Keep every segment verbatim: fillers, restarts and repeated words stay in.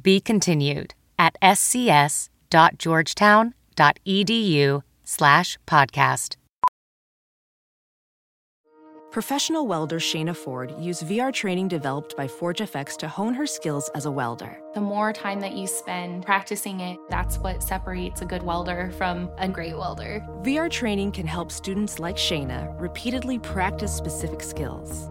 Be continued at s c s dot georgetown dot e d u slash podcast. Professional welder Shayna Ford used V R training developed by ForgeFX to hone her skills as a welder. The more time that you spend practicing it, that's what separates a good welder from a great welder. V R training can help students like Shayna repeatedly practice specific skills.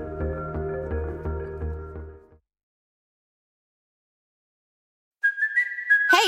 Hey,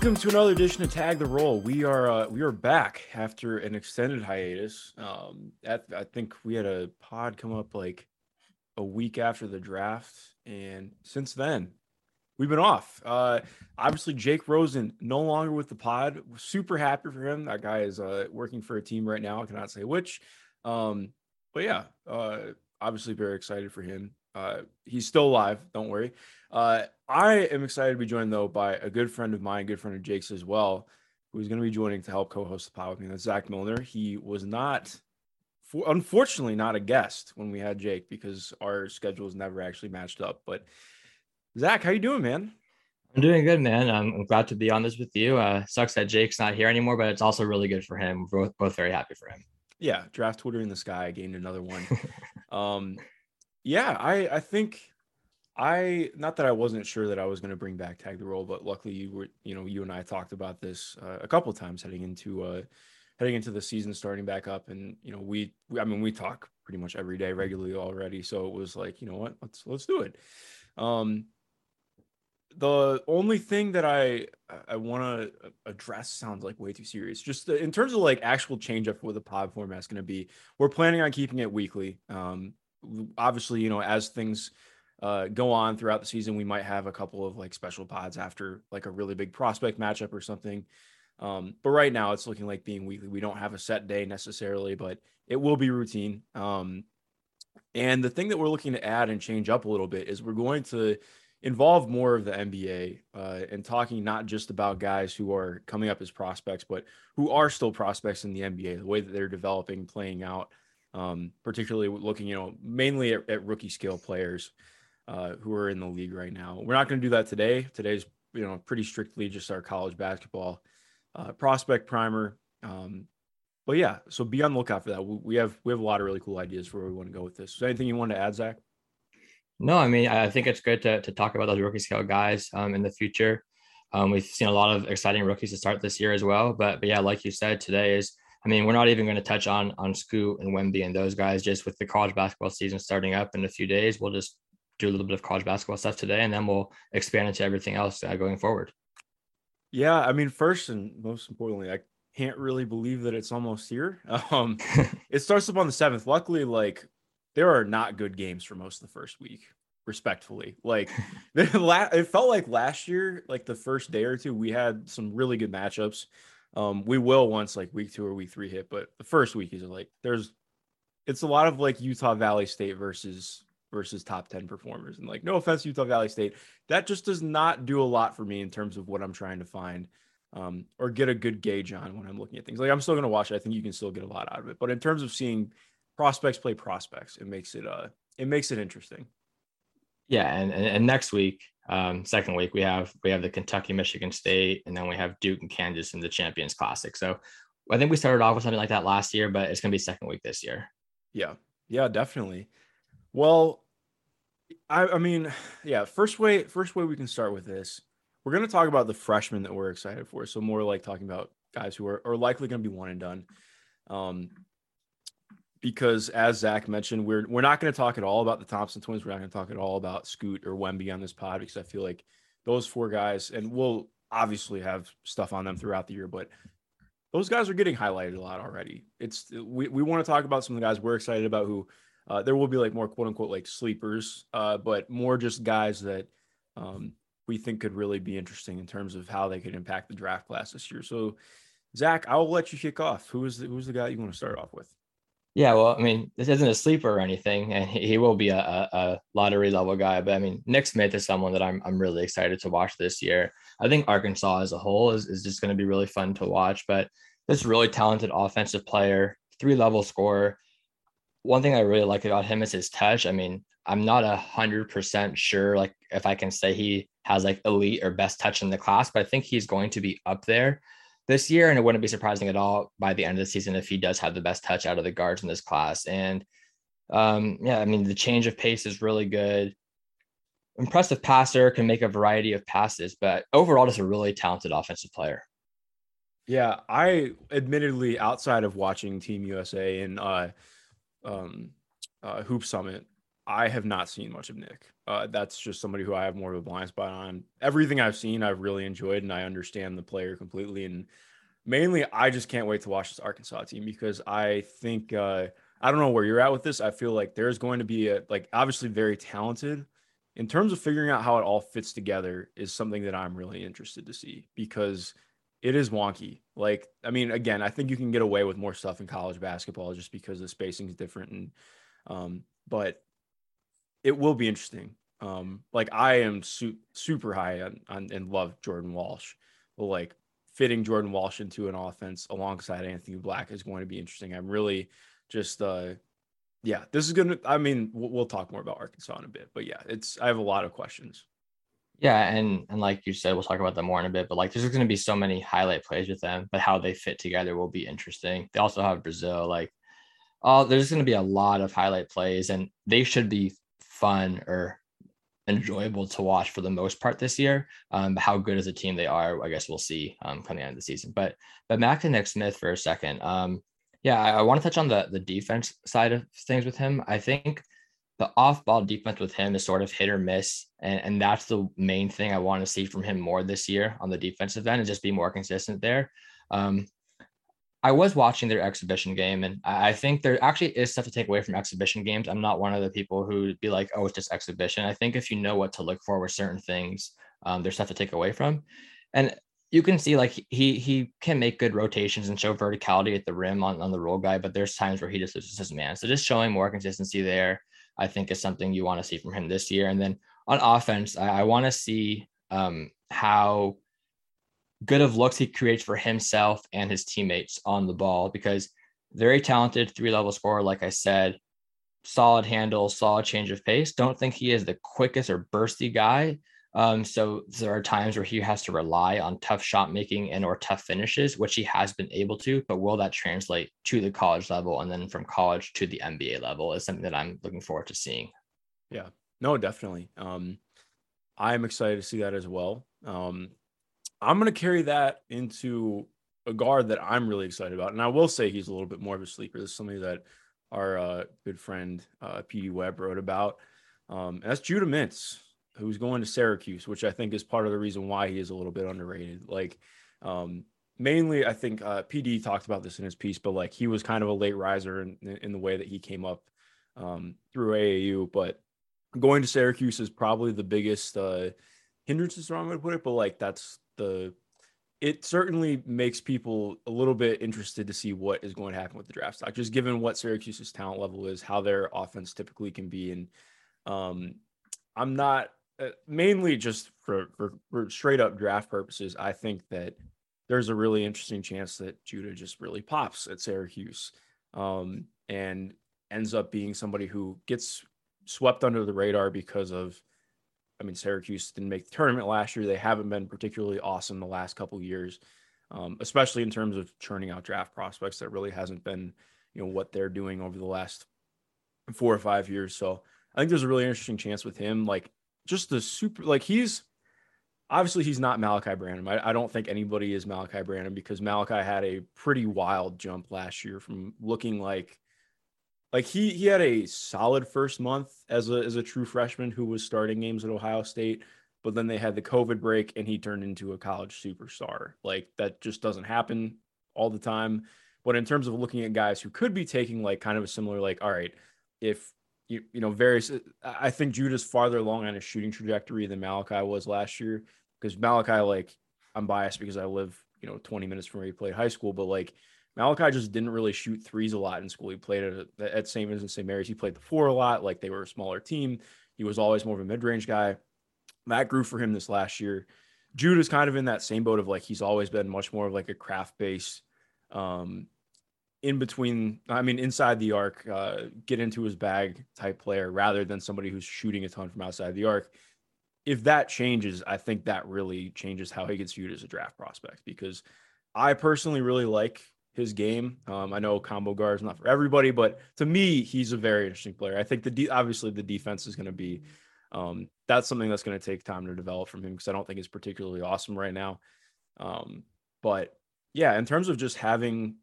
Welcome to another edition of Tag the Roll. We are uh, we are back after an extended hiatus. Um, at, I think we had a pod come up like a week after the draft, and since then we've been off. Uh, obviously, Jake Rosen no longer with the pod. We're super happy for him. That guy is uh, working for a team right now. I cannot say which, um, but yeah, uh, obviously very excited for him. Uh, he's still alive. Don't worry. Uh, I am excited to be joined though by a good friend of mine, good friend of Jake's as well, who's going to be joining to help co-host the pod with me. That's Zach Milner. He was not, for, unfortunately, not a guest when we had Jake because our schedules never actually matched up. But Zach, how you doing, man? I'm doing good, man. I'm, I'm glad to be on this with you. Uh, sucks that Jake's not here anymore, but it's also really good for him. We're both, both very happy for him. Yeah, draft Twitter in the sky gained another one. um, Yeah, I, I think I not that I wasn't sure that I was going to bring back Tag the Roll, but luckily you were, you know, you and I talked about this uh, a couple of times heading into uh, heading into the season starting back up. And, you know, we, we I mean, we talk pretty much every day regularly already. So it was like, you know what, let's let's do it. Um, the only thing that I I want to address sounds like way too serious. Just in terms of like actual change up with the pod format is going to be, we're planning on keeping it weekly. Um, obviously, you know, as things uh go on throughout the season, we might have a couple of like special pods after like a really big prospect matchup or something, um but right now it's looking like being weekly. We don't have a set day necessarily, but it will be routine. Um and the thing that we're looking to add and change up a little bit is we're going to involve more of the N B A uh, and talking not just about guys who are coming up as prospects, but who are still prospects in the N B A, the way that they're developing, playing out, um, particularly looking, you know, mainly at, at rookie scale players uh, who are in the league right now. We're not going to do that today. Today's, you know, pretty strictly just our college basketball uh, prospect primer. Um, but yeah, so be on the lookout for that. We have, we have a lot of really cool ideas for where we want to go with this. Is there anything you wanted to add, Zach? No, I mean, I think it's good to, to talk about those rookie scale guys um, in the future. Um, we've seen a lot of exciting rookies to start this year as well. But, but yeah, like you said, today is, I mean, we're not even going to touch on on Scoot and Wemby and those guys, just with the college basketball season starting up in a few days. We'll just do a little bit of college basketball stuff today, and then we'll expand into everything else uh, going forward. Yeah, I mean, first and most importantly, I can't really believe that it's almost here. Um, it starts up on the seventh. Luckily, like, there are not good games for most of the first week, respectfully. Like, it felt like last year, like the first day or two, we had some really good matchups. Um, we will once like week two or week three hit, but the first week is like, there's, it's a lot of like Utah Valley State versus, versus top ten performers. And like, no offense, Utah Valley State, that just does not do a lot for me in terms of what I'm trying to find um, or get a good gauge on when I'm looking at things. Like, I'm still going to watch it. I think you can still get a lot out of it, but in terms of seeing prospects play prospects, it makes it uh it makes it interesting. Yeah, and and, and next week, um, second week, we have we have the Kentucky, Michigan State, and then we have Duke and Kansas in the Champions Classic. So I think we started off with something like that last year, but it's going to be second week this year. Yeah, yeah, definitely. Well, I I mean, yeah, first way first way we can start with this, we're going to talk about the freshmen that we're excited for. So more like talking about guys who are, are likely going to be one and done. Um, Because as Zach mentioned, we're we're not going to talk at all about the Thompson twins. We're not going to talk at all about Scoot or Wemby on this pod, because I feel like those four guys, and we'll obviously have stuff on them throughout the year, but those guys are getting highlighted a lot already. It's we, we want to talk about some of the guys we're excited about who uh, there will be like more quote unquote like sleepers, uh, but more just guys that um, we think could really be interesting in terms of how they could impact the draft class this year. So Zach, I'll let you kick off. Who is the, who's the guy you want to start off with? Yeah, well, I mean, this isn't a sleeper or anything, and he, he will be a, a, a lottery level guy. But I mean, Nick Smith is someone that I'm I'm really excited to watch this year. I think Arkansas as a whole is, is just going to be really fun to watch. But this really talented offensive player, three level scorer. One thing I really like about him is his touch. I mean, I'm not a hundred percent sure, like if I can say he has like elite or best touch in the class, but I think he's going to be up there this year, and it wouldn't be surprising at all by the end of the season if he does have the best touch out of the guards in this class. And um, yeah, I mean, the change of pace is really good. Impressive passer, can make a variety of passes, but overall just a really talented offensive player. Yeah, I admittedly, outside of watching Team U S A and uh, um, uh, Hoop Summit, I have not seen much of Nick. Uh, that's just somebody who I have more of a blind spot on. Everything I've seen, I've really enjoyed, and I understand the player completely. And mainly, I just can't wait to watch this Arkansas team, because I think, uh, I don't know where you're at with this. I feel like there's going to be a, like, obviously very talented. In terms of figuring out how it all fits together is something that I'm really interested to see, because it is wonky. Like, I mean, again, I think you can get away with more stuff in college basketball just because the spacing is different. And, um, but it will be interesting. Um, like I am su- super high on, on and love Jordan Walsh, but like fitting Jordan Walsh into an offense alongside Anthony Black is going to be interesting. I'm really just, uh, yeah, this is going to, I mean, we'll, we'll talk more about Arkansas in a bit, but yeah, it's, I have a lot of questions. Yeah. And, and like you said, we'll talk about them more in a bit, but like, there's going to be so many highlight plays with them, but how they fit together will be interesting. They also have Brazil, like, oh, there's going to be a lot of highlight plays, and they should be fun or enjoyable to watch for the most part this year. Um, how good as a team they are, I guess we'll see um, coming out of the season. But but back to Nick Smith for a second. Um, yeah, I, I want to touch on the the defense side of things with him. I think the off-ball defense with him is sort of hit or miss, and, and that's the main thing I want to see from him more this year on the defensive end, and just be more consistent there. Um, I was watching their exhibition game, and I think there actually is stuff to take away from exhibition games. I'm not one of the people who would be like, oh, it's just exhibition. I think if you know what to look for with certain things, um, there's stuff to take away from. And you can see like he he can make good rotations and show verticality at the rim on, on the roll guy, but there's times where he just loses his man. So just showing more consistency there, I think, is something you want to see from him this year. And then on offense, I, I want to see um, how good of looks he creates for himself and his teammates on the ball, because very talented three-level scorer, like I said, solid handle, solid change of pace. Don't think he is the quickest or bursty guy. Um, so there are times where he has to rely on tough shot making and or tough finishes, which he has been able to, but will that translate to the college level and then from college to the N B A level is something that I'm looking forward to seeing. Yeah, no, definitely. Um, I'm excited to see that as well. Um, I'm going to carry that into a guard that I'm really excited about. And I will say he's a little bit more of a sleeper. This is somebody that our uh, good friend uh, P D Webb wrote about. Um, that's Judah Mintz, who's going to Syracuse, which I think is part of the reason why he is a little bit underrated. Like um, mainly, I think uh, P D talked about this in his piece, but like he was kind of a late riser in, in the way that he came up um, through A A U, but going to Syracuse is probably the biggest uh, hindrance is the wrong way to put it, but like that's the, it certainly makes people a little bit interested to see what is going to happen with the draft stock, just given what Syracuse's talent level is, how their offense typically can be. And um, I'm not, Uh, mainly just for, for, for straight up draft purposes, I think that there's a really interesting chance that Judah just really pops at Syracuse um, and ends up being somebody who gets swept under the radar because of, I mean, Syracuse didn't make the tournament last year. They haven't been particularly awesome the last couple of years, um, especially in terms of churning out draft prospects. That really hasn't been, you know, what they're doing over the last four or five years. So I think there's a really interesting chance with him. Like, just the super, like he's obviously he's not Malachi Branham. I, I don't think anybody is Malachi Branham because Malachi had a pretty wild jump last year from looking like, like he, he had a solid first month as a, as a true freshman who was starting games at Ohio State, but then they had the COVID break and he turned into a college superstar. Like that just doesn't happen all the time. But in terms of looking at guys who could be taking like kind of a similar, like, all right, if, You, you know, various, I think Judah's farther along on his shooting trajectory than Malachi was last year because Malachi, like, I'm biased because I live, you know, twenty minutes from where he played high school, but like Malachi just didn't really shoot threes a lot in school. He played at, at Saint Mary's and Saint Mary's. He played the four a lot. Like they were a smaller team. He was always more of a mid-range guy. That grew for him this last year. Judah's kind of in that same boat of like, he's always been much more of like a craft based, um, in between, I mean, inside the arc, uh, get into his bag type player rather than somebody who's shooting a ton from outside the arc. If that changes, I think that really changes how he gets viewed as a draft prospect because I personally really like his game. Um, I know combo guard is not for everybody, but to me, he's a very interesting player. I think the de- obviously the defense is going to be, um, that's something that's going to take time to develop from him because I don't think it's particularly awesome right now. Um, but yeah, in terms of just having,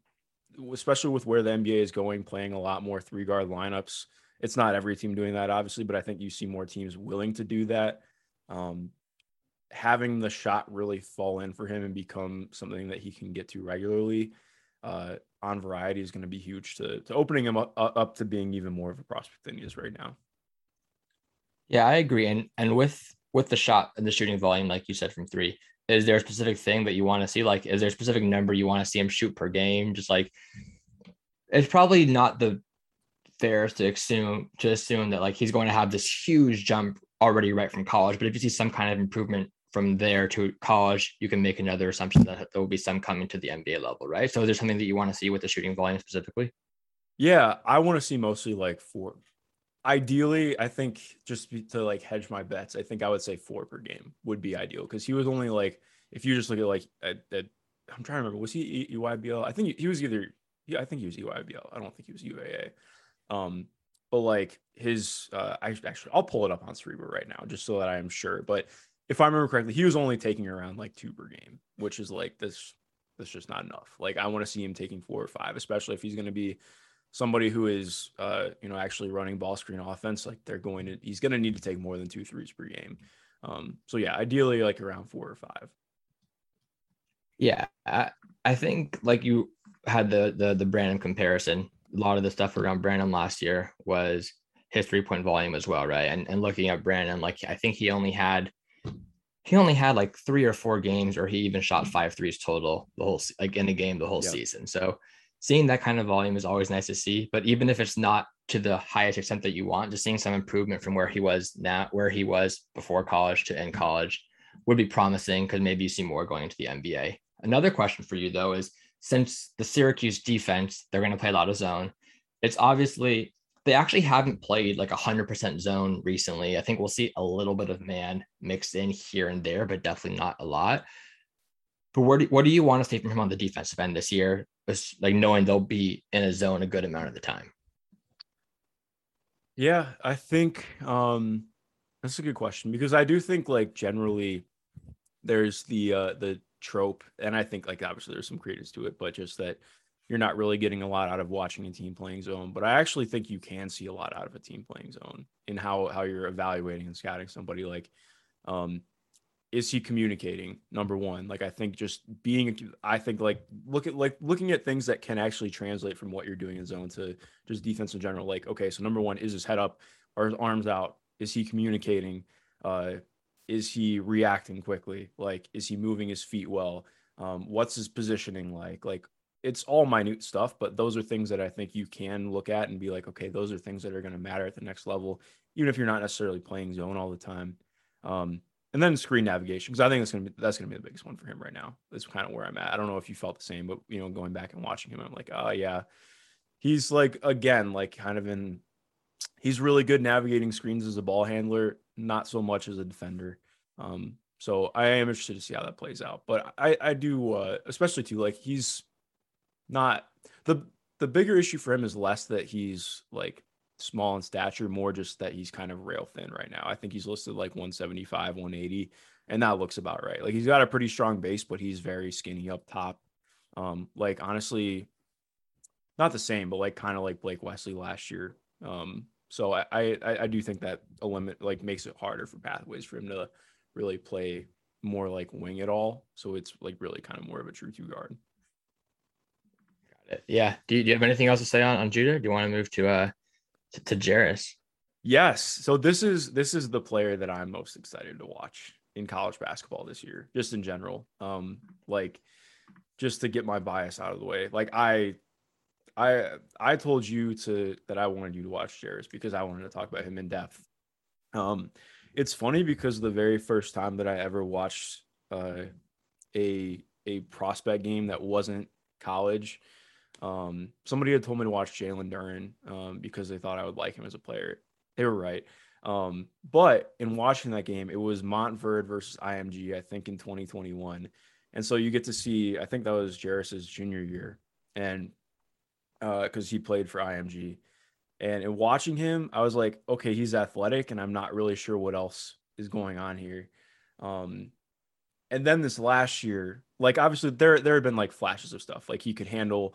especially with where the N B A is going, playing a lot more three guard lineups. It's not every team doing that, obviously, but I think you see more teams willing to do that. Um, having the shot really fall in for him and become something that he can get to regularly uh, on variety is going to be huge to, to opening him up, up to being even more of a prospect than he is right now. Yeah, I agree. And, and with, with the shot and the shooting volume, like you said, from three, is there a specific thing that you want to see? Like, is there a specific number you want to see him shoot per game? Just like, it's probably not the fairest to assume to assume that like he's going to have this huge jump already right from college. But if you see some kind of improvement from there to college, you can make another assumption that there will be some coming to the N B A level, right? So is there something that you want to see with the shooting volume specifically? Yeah, I want to see mostly like four. Ideally, I think just to like hedge my bets, I think I would say four per game would be ideal because he was only like, if you just look at like, at, at, I'm trying to remember, was he E Y B L? I think he was either, yeah, I think he was E Y B L. I don't think he was U A A. Um, but like his, uh, I actually, I'll pull it up on Cerebro right now just so that I am sure. But if I remember correctly, he was only taking around like two per game, which is like this, that's just not enough. Like I want to see him taking four or five, especially if he's going to be somebody who is, uh, you know, actually running ball screen offense, like they're going to, he's going to need to take more than two threes per game. Um, so yeah, ideally like around four or five. Yeah. I, I think like you had the, the, the Branham comparison, a lot of the stuff around Branham last year was his three point volume as well. Right. And, and looking at Branham, like, I think he only had, he only had like three or four games or he even shot five threes total the whole, like in the game, the whole yep. season. So seeing that kind of volume is always nice to see, but even if it's not to the highest extent that you want, just seeing some improvement from where he was now, where he was before college to end college would be promising, because maybe you see more going into the N B A. Another question for you, though, is since the Syracuse defense, they're going to play a lot of zone. It's obviously, they actually haven't played like one hundred percent zone recently. I think we'll see a little bit of man mixed in here and there, but definitely not a lot. But where do, what do you want to see from him on the defensive end this year? Just like knowing they'll be in a zone a good amount of the time. Yeah, I think um, that's a good question, because I do think like generally there's the uh, the trope, and I think like obviously there's some credence to it, but just that you're not really getting a lot out of watching a team playing zone. But I actually think you can see a lot out of a team playing zone in how how you're evaluating and scouting somebody. Like, um, is he communicating? Number one, like I think just being, I think like look at like looking at things that can actually translate from what you're doing in zone to just defense in general. Like, okay, so number one, is his head up? Are his arms out? Is he communicating? Uh, is he reacting quickly? Like, is he moving his feet well? Um, what's his positioning like? Like, it's all minute stuff, but those are things that I think you can look at and be like, okay, those are things that are going to matter at the next level, even if you're not necessarily playing zone all the time. Um, And then screen navigation, because I think that's gonna be that's gonna be the biggest one for him right now. That's kind of where I'm at. I don't know if you felt the same, but you know, going back and watching him, I'm like, oh yeah, he's like again, like kind of in. He's really good navigating screens as a ball handler, not so much as a defender. Um, so I am interested to see how that plays out. But I I do uh, especially too, like he's not the the bigger issue for him is less that he's like small in stature, more just that he's kind of rail thin right now. I think he's listed like one seventy-five, one eighty, and that looks about right. Like he's got a pretty strong base, but he's very skinny up top. Um, like honestly, not the same, but like kind of like Blake Wesley last year. Um, so I, I I do think that a limit like makes it harder for pathways for him to really play more like wing at all. So it's like really kind of more of a true two guard. Got it. Yeah. Do you, do you have anything else to say on on Judah? Do you want to move to uh? to Jairus? Yes. So this is this is the player that I'm most excited to watch in college basketball this year, just in general. Um, like just to get my bias out of the way. Like I I I told you to that I wanted you to watch Jairus because I wanted to talk about him in depth. Um, it's funny because the very first time that I ever watched uh, a a prospect game that wasn't college, Um, somebody had told me to watch Jalen Duren, um, because they thought I would like him as a player. They were right. Um, but in watching that game, it was Montverde versus I M G, I think in twenty twenty-one. And so you get to see, I think that was Jairus's junior year. And, uh, cause he played for I M G, and in watching him, I was like, okay, he's athletic and I'm not really sure what else is going on here. Um, and then this last year, like obviously there, there had been like flashes of stuff. Like he could handle,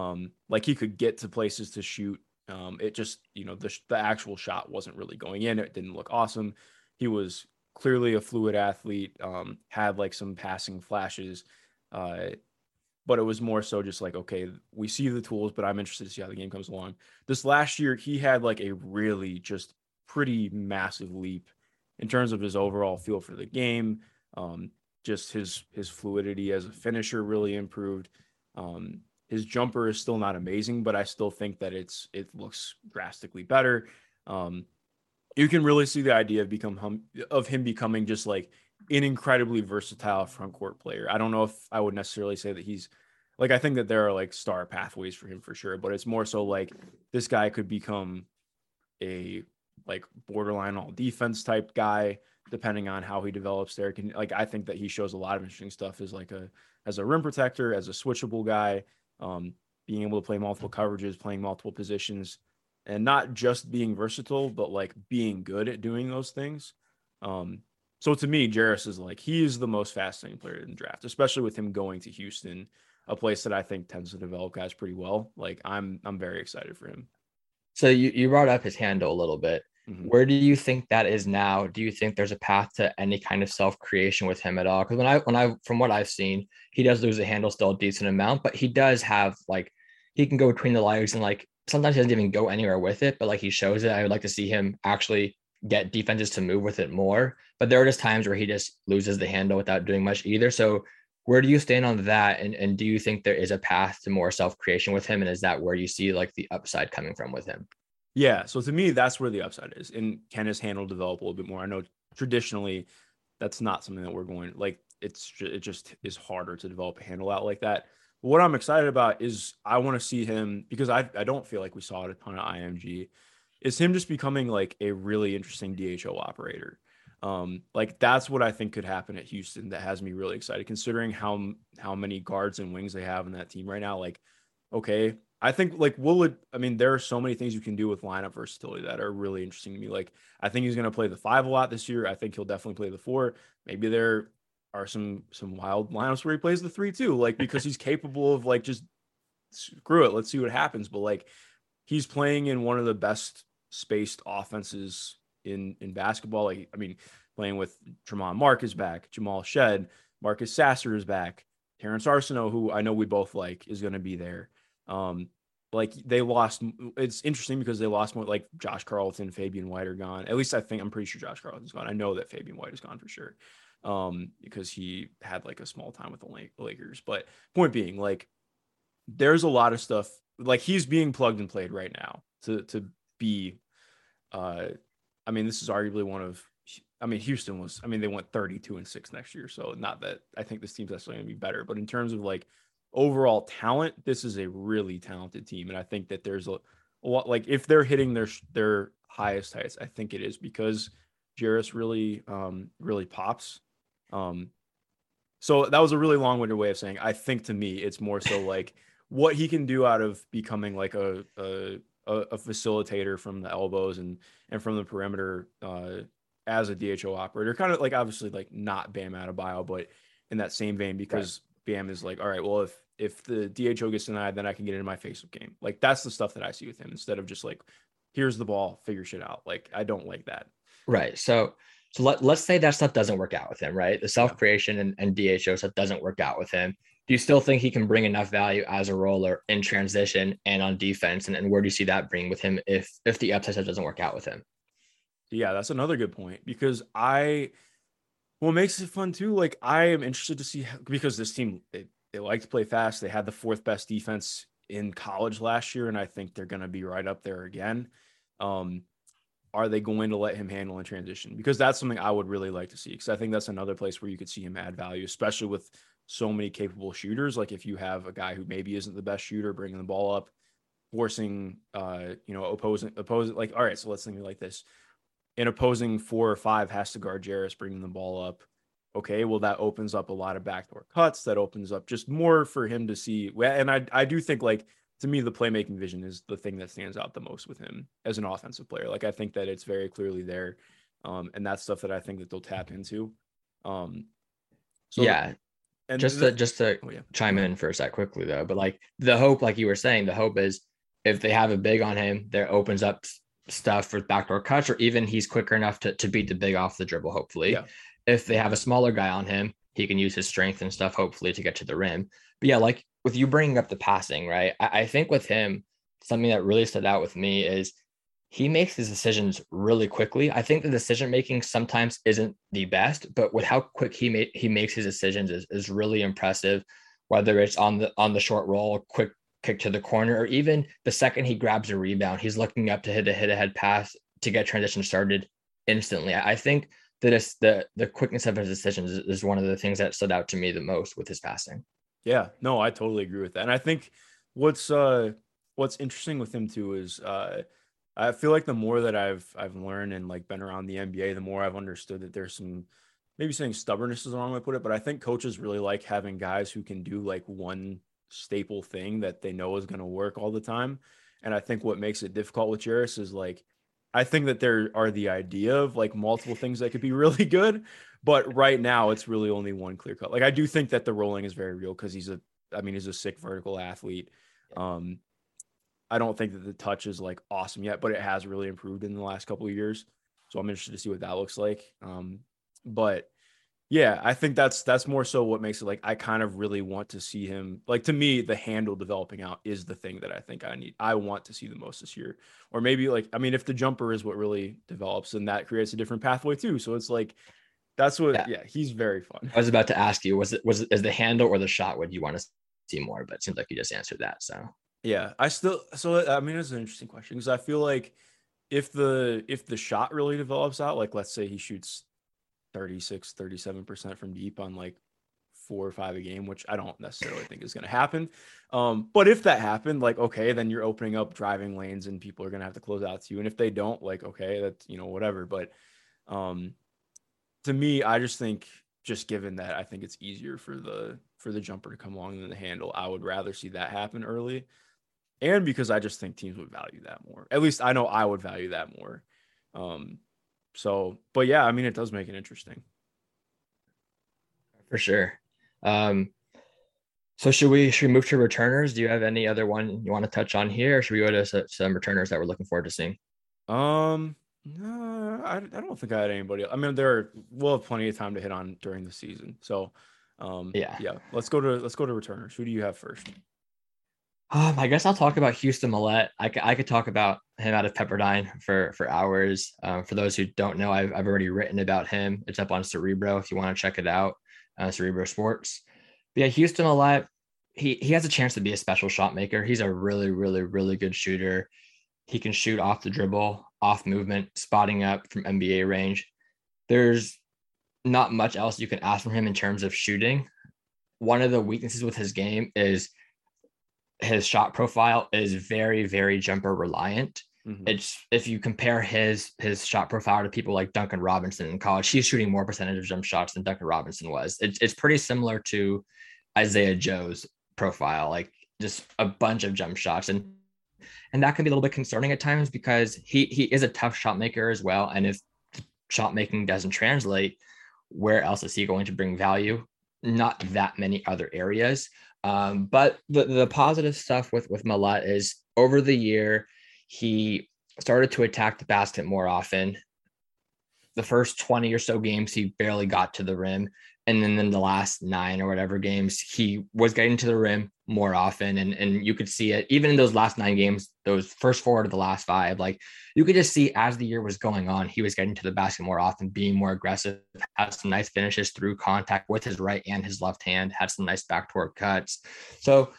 Um, like he could get to places to shoot. Um, it just, you know, the, the actual shot wasn't really going in. It didn't look awesome. He was clearly a fluid athlete, um, had like some passing flashes. Uh, but it was more so just like, okay, we see the tools, but I'm interested to see how the game comes along. This last year, he had like a really just pretty massive leap in terms of his overall feel for the game. Um, just his, his fluidity as a finisher really improved. Um, His jumper is still not amazing, but I still think that it's it looks drastically better. Um, you can really see the idea of become hum, of him becoming just like an incredibly versatile front court player. I don't know if I would necessarily say that he's like I think that there are like star pathways for him for sure, but it's more so like this guy could become a like borderline all defense type guy depending on how he develops there. Can like I think that he shows a lot of interesting stuff as like a as a rim protector, as a switchable guy. Um, being able to play multiple coverages, playing multiple positions, and not just being versatile, but like being good at doing those things. Um, so to me, Jairus is like, he is the most fascinating player in the draft, especially with him going to Houston, a place that I think tends to develop guys pretty well. Like I'm, I'm very excited for him. So you, you brought up his handle a little bit. Mm-hmm. Where do you think that is now? Do you think there's a path to any kind of self-creation with him at all? Because when I, when I, from what I've seen, he does lose a handle still a decent amount, but he does have like, he can go between the legs and like, sometimes he doesn't even go anywhere with it, but like he shows it. I would like to see him actually get defenses to move with it more, but there are just times where he just loses the handle without doing much either. So Where do you stand on that? And, and do you think there is a path to more self-creation with him? And is that where you see like the upside coming from with him? Yeah. So to me, that's where the upside is. And can his handle develop a little bit more? I know traditionally that's not something that we're going, like it's, it just is harder to develop a handle out like that. But what I'm excited about is I want to see him, because I, I don't feel like we saw it a ton of I M G, is him just becoming like a really interesting D H O operator. Um, like that's what I think could happen at Houston. That has me really excited considering how, how many guards and wings they have in that team right now. Like, okay, I think like we'll, I mean, there are so many things you can do with lineup versatility that are really interesting to me. Like, I think he's going to play the five a lot this year. I think he'll definitely play the four. Maybe there are some, some wild lineups where he plays the three too, like, because he's capable of like, just screw it. Let's see what happens. But like, he's playing in one of the best spaced offenses in in basketball. Like, I mean, playing with Tremont Mark is back, Jamal Shedd, Marcus Sasser is back, Terrence Arsenault, who I know we both like, is going to be there. Um, like they lost, it's interesting because they lost more, like Josh Carlton, Fabian White are gone. At least I think, I'm pretty sure Josh Carlton's gone. I know that Fabian White is gone for sure, um, because he had like a small time with the Lakers. But point being, like, there's a lot of stuff, like he's being plugged and played right now to to be, uh, I mean, this is arguably one of, I mean, Houston was, I mean, they went thirty-two and six next year. So not that I think this team's actually going to be better, but in terms of like overall talent, this is a really talented team. And I think that there's a, a lot, like if they're hitting their, their highest heights, I think it is because Jairus really, um, really pops. Um, so that was a really long-winded way of saying, I think to me, it's more so like what he can do out of becoming like a, a, a facilitator from the elbows and and from the perimeter uh, as a D H O operator, kind of like obviously like not Bam Adebayo, but in that same vein, because right. Bam is like, all right, well, if if the D H O gets denied, then I can get into my face-up game. Like that's the stuff that I see with him instead of just like, here's the ball, figure shit out. Like I don't like that. Right. So so let, let's say that stuff doesn't work out with him, right? The self-creation and, and D H O stuff doesn't work out with him. Do you still think he can bring enough value as a roller in transition and on defense? And, and where do you see that bring with him if if the upside doesn't work out with him? Yeah, that's another good point, because I – what makes it fun too, like I am interested to see how, because this team, they, they like to play fast. They had the fourth best defense in college last year, and I think they're going to be right up there again. Um, are they going to let him handle in transition? Because that's something I would really like to see, because I think that's another place where you could see him add value, especially with – so many capable shooters. Like if you have a guy who maybe isn't the best shooter, bringing the ball up, forcing, uh, you know, opposing, opposing, like, all right, so let's think like this. An opposing four or five has to guard Jairus, bringing the ball up. Okay. Well, that opens up a lot of backdoor cuts. That opens up just more for him to see. And I, I do think like, to me, the playmaking vision is the thing that stands out the most with him as an offensive player. Like I think that it's very clearly there. Um, and that's stuff that I think that they'll tap into. Um, so yeah. The, And just the, to just to oh, yeah. chime in for a sec quickly though, but like the hope, like you were saying, the hope is if they have a big on him, there opens up stuff for backdoor cuts, or even he's quicker enough to, to beat the big off the dribble. Hopefully, yeah. If they have a smaller guy on him, he can use his strength and stuff, hopefully, to get to the rim. But yeah, like with you bringing up the passing, right? I, I think with him, something that really stood out with me is he makes his decisions really quickly. I think the decision-making sometimes isn't the best, but with how quick he made, he makes his decisions is, is really impressive, whether it's on the, on the short roll, quick kick to the corner, or even the second he grabs a rebound, he's looking up to hit a hit ahead pass to get transition started instantly. I think that it's the, the quickness of his decisions is one of the things that stood out to me the most with his passing. Yeah, no, I totally agree with that. And I think what's, uh, what's interesting with him too is, uh, I feel like the more that I've I've learned and like been around the N B A, the more I've understood that there's some, maybe saying stubbornness is the wrong way to put it, but I think coaches really like having guys who can do like one staple thing that they know is going to work all the time. And I think what makes it difficult with Jairus is like, I think that there are the idea of like multiple things that could be really good, but right now it's really only one clear cut. Like I do think that the rolling is very real because he's a, I mean, he's a sick vertical athlete. Um, I don't think that the touch is like awesome yet, but it has really improved in the last couple of years. So I'm interested to see what that looks like. Um, but yeah, I think that's, that's more so what makes it like, I kind of really want to see him. Like to me, the handle developing out is the thing that I think I need. I want to see the most this year, or maybe like, I mean, if the jumper is what really develops, then that creates a different pathway too. So it's like, That's what, yeah. yeah, he's very fun. I was about to ask you, was it, was is the handle or the shot what you want to see more? But it seems like you just answered that. So yeah, I still, so I mean, it's an interesting question because I feel like if the, if the shot really develops out, like let's say he shoots thirty-six, thirty-seven percent from deep on like four or five a game, which I don't necessarily think is going to happen. Um, but if that happened, like, okay, then you're opening up driving lanes and people are going to have to close out to you. And if they don't, like, okay, that's, you know, whatever. But um, to me, I just think just given that I think it's easier for the, for the jumper to come along than the handle, I would rather see that happen early. And because I just think teams would value that more. At least I know I would value that more. Um, so, but yeah, I mean, it does make it interesting. For sure. Um, so should we, should we move to returners? Do you have any other one you want to touch on here? Or should we go to some returners that we're looking forward to seeing? Um, no, I, I don't think I had anybody. I mean, there are, we'll have plenty of time to hit on during the season. So, um, yeah, yeah, let's go to, let's go to returners. Who do you have first? Um, I guess I'll talk about Houston Mallette. I, I could talk about him out of Pepperdine for, for hours. Um, for those who don't know, I've, I've already written about him. It's up on Cerebro if you want to check it out. Uh, Cerebro Sports. But yeah, Houston Mallette, he he has a chance to be a special shot maker. He's a really, really, really good shooter. He can shoot off the dribble, off movement, spotting up from N B A range. There's not much else you can ask from him in terms of shooting. One of the weaknesses with his game is his shot profile is very, very jumper reliant. Mm-hmm. It's if you compare his his shot profile to people like Duncan Robinson in college, he's shooting more percentage of jump shots than Duncan Robinson was. It's it's pretty similar to Isaiah Joe's profile, like just a bunch of jump shots, and and that can be a little bit concerning at times because he he is a tough shot maker as well. And if shot making doesn't translate, where else is he going to bring value? Not that many other areas. Um, but the the positive stuff with with Mallette is over the year. He started to attack the basket more often. The first twenty or so games, he barely got to the rim. And then in the last nine or whatever games, he was getting to the rim more often. And, and you could see it even in those last nine games, those first four to the last five, like you could just see as the year was going on, he was getting to the basket more often, being more aggressive, had some nice finishes through contact with his right and his left hand, had some nice backdoor cuts. So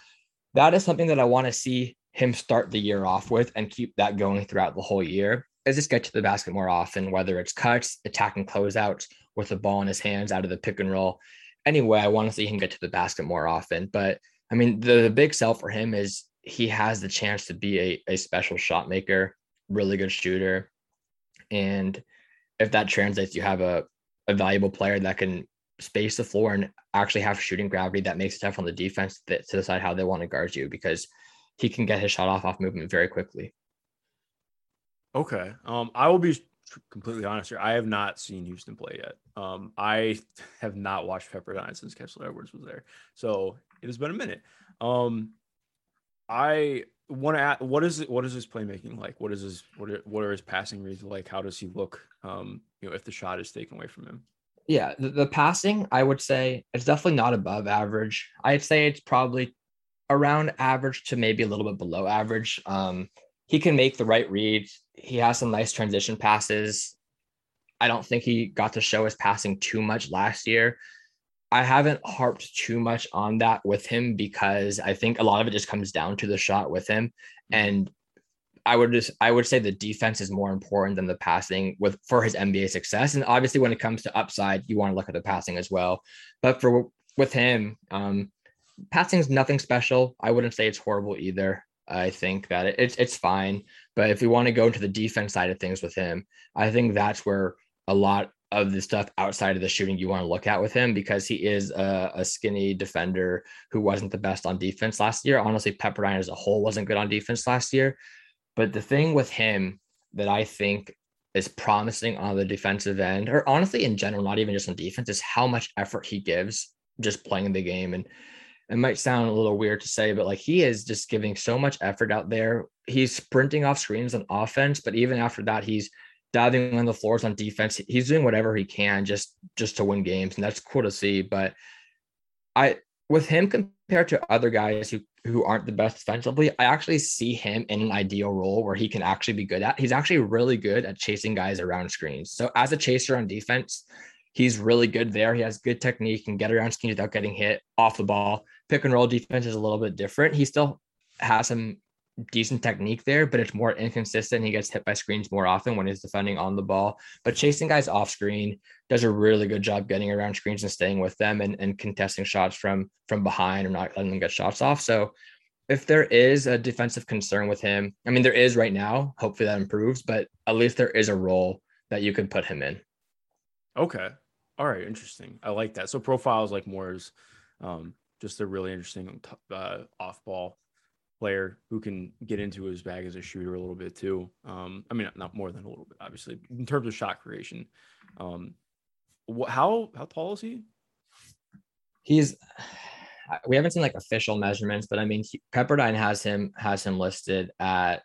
that is something that I want to see him start the year off with and keep that going throughout the whole year is just get to the basket more often, whether it's cuts, attacking closeouts with the ball in his hands out of the pick and roll. Anyway, I want to see him get to the basket more often, but I mean, the, the big sell for him is he has the chance to be a, a special shot maker, really good shooter. And if that translates, you have a, a valuable player that can space the floor and actually have shooting gravity that makes it tough on the defense that, to decide how they want to guard you because he can get his shot off off movement very quickly. Okay. Um, I will be completely honest here. I have not seen Houston play yet. Um, I have not watched Pepperdine since Kessler Edwards was there. So it has been a minute. Um, I want to ask, what is it? What is his playmaking like? What is his, what are, what are his passing reads like? How does he look? Um, you know, if the shot is taken away from him. Yeah. The, the passing, I would say it's definitely not above average. I'd say it's probably around average to maybe a little bit below average. Um, he can make the right reads. He has some nice transition passes. I don't think he got to show his passing too much last year. I haven't harped too much on that with him because I think a lot of it just comes down to the shot with him. And I would just, I would say the defense is more important than the passing with for his N B A success. And obviously when it comes to upside, you want to look at the passing as well, but for with him, um, passing is nothing special. I wouldn't say it's horrible either. I think that it, it's it's fine. But if we want to go to the defense side of things with him, I think that's where a lot of the stuff outside of the shooting you want to look at with him because he is a, a skinny defender who wasn't the best on defense last year. Honestly, Pepperdine as a whole wasn't good on defense last year. But the thing with him that I think is promising on the defensive end, or honestly in general, not even just on defense, is how much effort he gives just playing the game. And it might sound a little weird to say, but like he is just giving so much effort out there. He's sprinting off screens on offense, but even after that, he's diving on the floors on defense. He's doing whatever he can just, just to win games. And that's cool to see. But I, with him compared to other guys who, who aren't the best defensively, I actually see him in an ideal role where he can actually be good at. He's actually really good at chasing guys around screens. So as a chaser on defense, He's really good there. He has good technique, can get around schemes without getting hit off the ball. Pick and roll defense is a little bit different. He still has some decent technique there, but it's more inconsistent. He gets hit by screens more often when he's defending on the ball, but chasing guys off screen, does a really good job getting around screens and staying with them and, and contesting shots from, from behind or not letting them get shots off. So if there is a defensive concern with him, I mean, there is right now, hopefully that improves, but at least there is a role that you can put him in. Okay. All right. Interesting. I like that. So profiles like Moore's, um, just a really interesting uh, off ball player who can get into his bag as a shooter a little bit too. Um, I mean, not more than a little bit, obviously, in terms of shot creation. Um, wh- how how tall is he? He's. We haven't seen like official measurements, but I mean, he, Pepperdine has him has him listed at.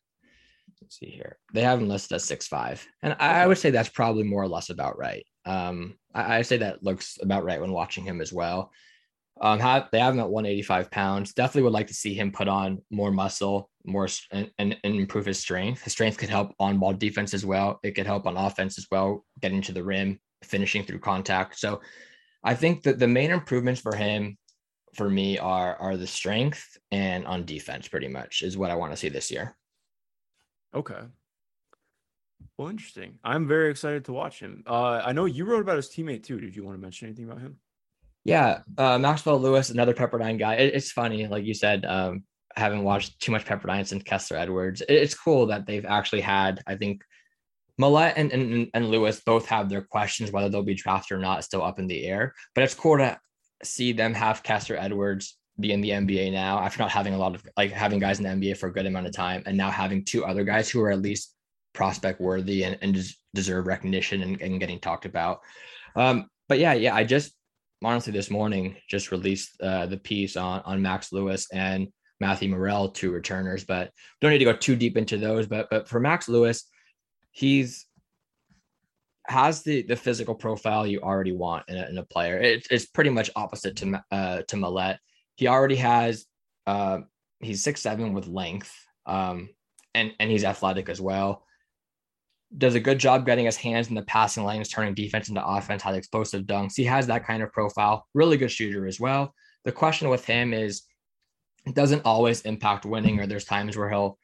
Let's see here. They have him listed at six five, and I, I would say that's probably more or less about right. Um, I, I say that looks about right when watching him as well. Um, have, they have him at one hundred eighty-five pounds. Definitely would like to see him put on more muscle, more and, and, and improve his strength. His strength could help on ball defense as well. It could help on offense as well, getting to the rim, finishing through contact. So I think that the main improvements for him, for me, are, are the strength and on defense pretty much is what I want to see this year. Okay. Well, interesting. I'm very excited to watch him. Uh, I know you wrote about his teammate too. Did you want to mention anything about him? Yeah, uh, Maxwell Lewis, another Pepperdine guy. It, it's funny, like you said, um, I haven't watched too much Pepperdine since Kessler Edwards. It, it's cool that they've actually had, I think, Mallette and, and, and Lewis both have their questions, whether they'll be drafted or not, still up in the air. But it's cool to see them have Kessler Edwards be in the N B A now after not having a lot of, like having guys in the N B A for a good amount of time and now having two other guys who are at least prospect worthy and, and deserve recognition and, and getting talked about. Um, but yeah, yeah, I just, honestly, this morning just released uh, the piece on, on Max Lewis and Matthew Morrell, two returners, but don't need to go too deep into those. But but for Max Lewis, he's has the the physical profile you already want in a, in a player. It, it's pretty much opposite to uh, to Mallette. He already has uh, he's six seven with length, um, and and he's athletic as well. Does a good job getting his hands in the passing lanes, turning defense into offense, has explosive dunks. He has that kind of profile, really good shooter as well. The question with him is it doesn't always impact winning, or there's times where he'll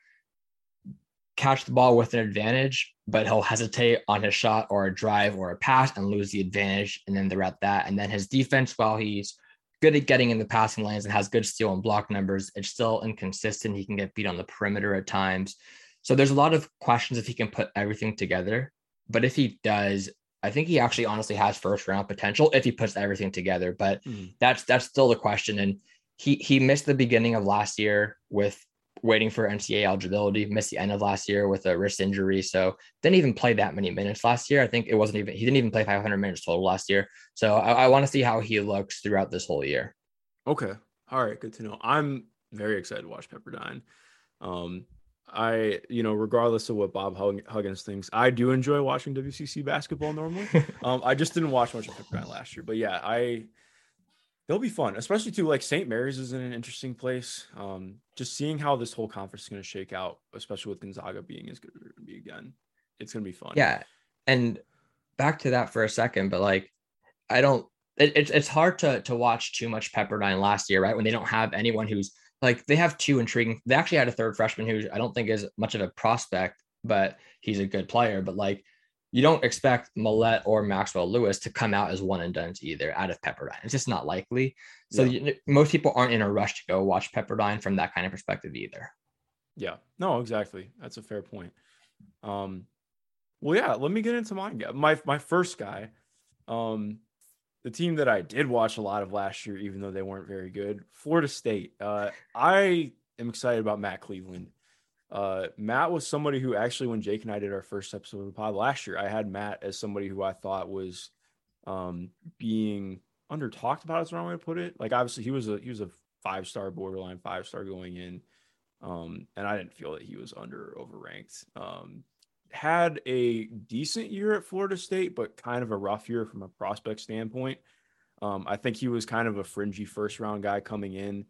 catch the ball with an advantage, but he'll hesitate on his shot or a drive or a pass and lose the advantage. And then they're at that. And then his defense, while he's good at getting in the passing lanes and has good steal and block numbers, it's still inconsistent. He can get beat on the perimeter at times. So there's a lot of questions if he can put everything together, but if he does, I think he actually honestly has first round potential if he puts everything together, but mm. that's, that's still the question. And he, he missed the beginning of last year with waiting for N C double A eligibility, missed the end of last year with a wrist injury. So didn't even play that many minutes last year. I think it wasn't even, he didn't even play five hundred minutes total last year. So I, I want to see how he looks throughout this whole year. Okay. All right. Good to know. I'm very excited to watch Pepperdine. Um, I, you know, regardless of what Bob Huggins thinks, I do enjoy watching W C C basketball normally. um, I just didn't watch much of Pepperdine last year, but yeah, I, they'll be fun, especially too, like Saint Mary's is in an interesting place. Um, just seeing how this whole conference is going to shake out, especially with Gonzaga being as good as it's going to be again. It's going to be fun. Yeah. And back to that for a second, but like, I don't, it, it's, it's hard to, to watch too much Pepperdine last year, right? When they don't have anyone who's, like they have two intriguing, they actually had a third freshman who I don't think is much of a prospect, but he's a good player. But like, you don't expect Mallette or Maxwell Lewis to come out as one and done's either out of Pepperdine. It's just not likely. So yeah. you, most people aren't in a rush to go watch Pepperdine from that kind of perspective either. Yeah, no, exactly. That's a fair point. Um, well, yeah, let me get into mine. My, my first guy, um, the team that I did watch a lot of last year, even though they weren't very good, Florida State. Uh, I am excited about Matt Cleveland. Uh, Matt was somebody who actually, when Jake and I did our first episode of the pod last year, I had Matt as somebody who I thought was um, being under talked about. Is the wrong way to put it. Like obviously he was a he was a five star, borderline five star going in, um, and I didn't feel that he was under or overranked. Um, had a decent year at Florida State, but kind of a rough year from a prospect standpoint. Um, I think he was kind of a fringy first round guy coming in.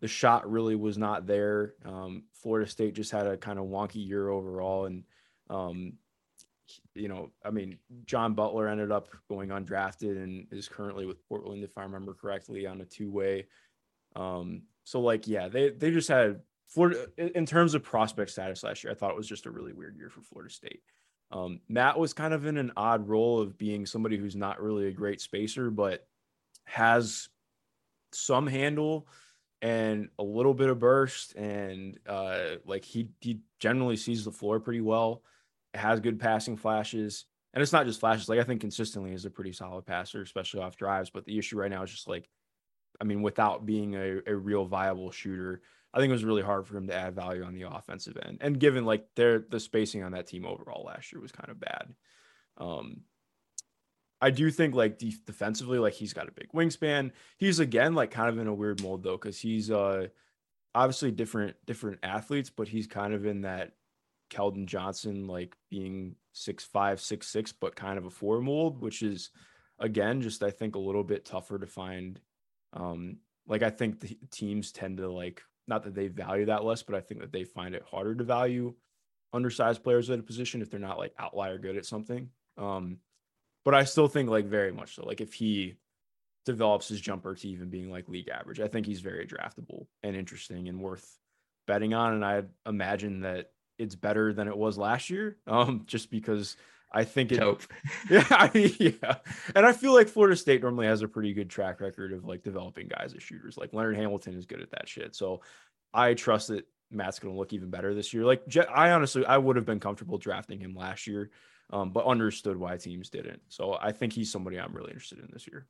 The shot really was not there. Um, Florida State just had a kind of wonky year overall. And um, you know, I mean, John Butler ended up going undrafted and is currently with Portland, if I remember correctly, on a two-way. Um, so, like, yeah, they they just had Florida in terms of prospect status last year. I thought it was just a really weird year for Florida State. Um, Matt was kind of in an odd role of being somebody who's not really a great spacer, but has some handle and a little bit of burst. And uh, like he, he generally sees the floor pretty well, has good passing flashes. And it's not just flashes. Like, I think consistently is a pretty solid passer, especially off drives. But the issue right now is just like, I mean, without being a, a real viable shooter, I think it was really hard for him to add value on the offensive end. And given like their, the spacing on that team overall last year was kind of bad. Um, I do think like de- defensively, like he's got a big wingspan. He's again, like kind of in a weird mold though, cause he's uh, obviously different, different athletes, but he's kind of in that Keldon Johnson, like being six, five, six, six, but kind of a four mold, which is again, just, I think a little bit tougher to find. Um, like I think the teams tend to like, not that they value that less, but I think that they find it harder to value undersized players at a position if they're not like outlier good at something. Um, but I still think like very much so, like if he develops his jumper to even being like league average, I think he's very draftable and interesting and worth betting on. And I imagine that it's better than it was last year. Um, just because I think it, Dope. yeah, I mean, yeah. And I feel like Florida State normally has a pretty good track record of like developing guys as shooters. Like Leonard Hamilton is good at that shit. So I trust that Matt's going to look even better this year. Like I honestly, I would have been comfortable drafting him last year, um, but understood why teams didn't. So I think he's somebody I'm really interested in this year.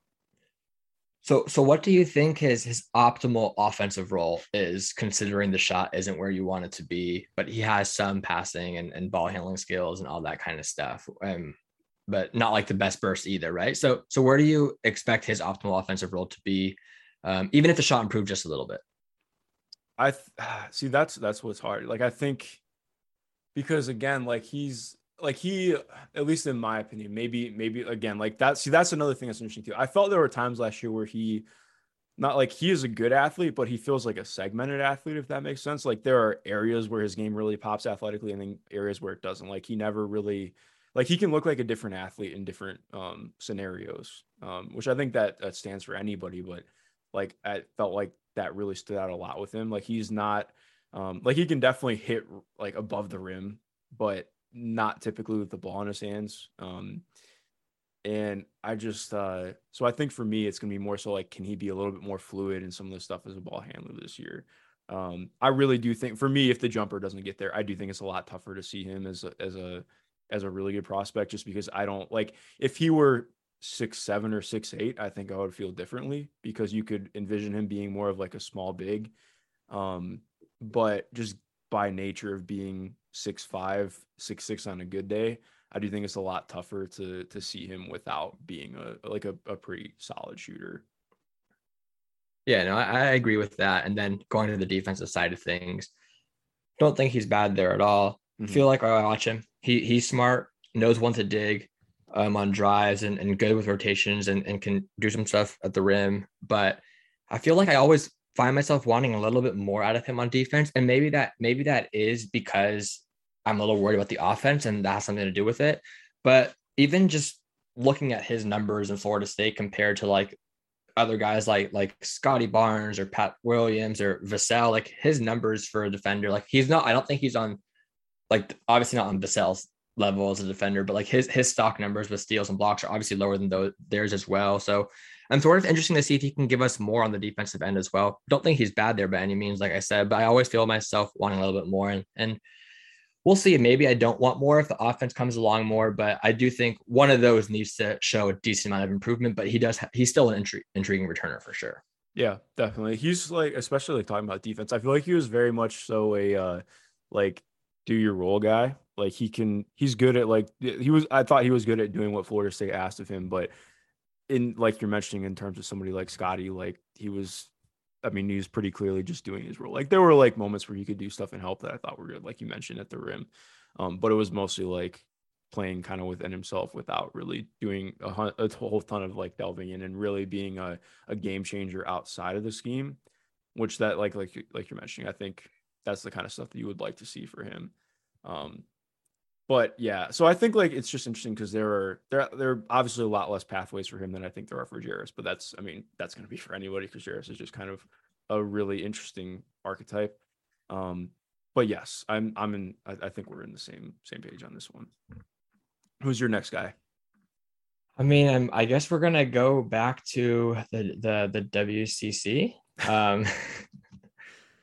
So, so what do you think his, his optimal offensive role is, considering the shot isn't where you want it to be, but he has some passing and, and ball handling skills and all that kind of stuff, um, but not like the best burst either, right? So, so where do you expect his optimal offensive role to be, um, even if the shot improved just a little bit? I th- see that's that's what's hard. Like I think because again, like he's like he, at least in my opinion, maybe, maybe again, like that. See, that's another thing that's interesting too. I felt there were times last year where he, not like he is a good athlete, but he feels like a segmented athlete, if that makes sense. Like there are areas where his game really pops athletically and then areas where it doesn't. Like he never really, like he can look like a different athlete in different um, scenarios, um, which I think that, that stands for anybody. But like, I felt like that really stood out a lot with him. Like he's not um, like, he can definitely hit like above the rim, but not typically with the ball in his hands. Um, and I just, uh, so I think for me, it's going to be more so like, can he be a little bit more fluid in some of the stuff as a ball handler this year? Um, I really do think for me, if the jumper doesn't get there, I do think it's a lot tougher to see him as a, as a, as a really good prospect, just because I don't like, if he were six, seven or six, eight, I think I would feel differently because you could envision him being more of like a small big. Um, but just by nature of being six, five, six, six on a good day, I do think it's a lot tougher to, to see him without being a, like a, a pretty solid shooter. Yeah, no, I, I agree with that. And then going to the defensive side of things, don't think he's bad there at all. Mm-hmm. Feel like I watch him. He he's smart, knows when to dig um, on drives and, and good with rotations and, and can do some stuff at the rim. But I feel like I always find myself wanting a little bit more out of him on defense. And maybe that, maybe that is because I'm a little worried about the offense and that has something to do with it. But even just looking at his numbers in Florida State compared to like other guys like, like Scotty Barnes or Pat Williams or Vassell, like his numbers for a defender, like he's not, I don't think he's on like, obviously not on Vassell's level as a defender, but like his, his stock numbers with steals and blocks are obviously lower than those, theirs as well. So I'm sort of interested to see if he can give us more on the defensive end as well. Don't think he's bad there by any means, like I said, but I always feel myself wanting a little bit more, and, and we'll see. Maybe I don't want more if the offense comes along more, but I do think one of those needs to show a decent amount of improvement, but he does, ha- he's still an intri- intriguing returner for sure. Yeah, definitely. He's like, especially like talking about defense, I feel like he was very much so a, uh, like do your role guy. Like he can, he's good at like, he was, I thought he was good at doing what Florida State asked of him, but in like you're mentioning in terms of somebody like Scotty, like he was, I mean, he was pretty clearly just doing his role. Like there were like moments where he could do stuff and help that I thought were good, like you mentioned at the rim. Um, but it was mostly like playing kind of within himself without really doing a, a whole ton of like delving in and really being a, a game changer outside of the scheme, which that like, like, like you're mentioning, I think that's the kind of stuff that you would like to see for him. Um, But yeah, so I think like it's just interesting because there are there there are obviously a lot less pathways for him than I think there are for Jairus. But that's, I mean, that's going to be for anybody because Jairus is just kind of a really interesting archetype. Um, but yes, I'm I'm in. I, I think we're in the same same page on this one. Who's your next guy? I mean, I'm, I guess we're gonna go back to the the the W C C. Um,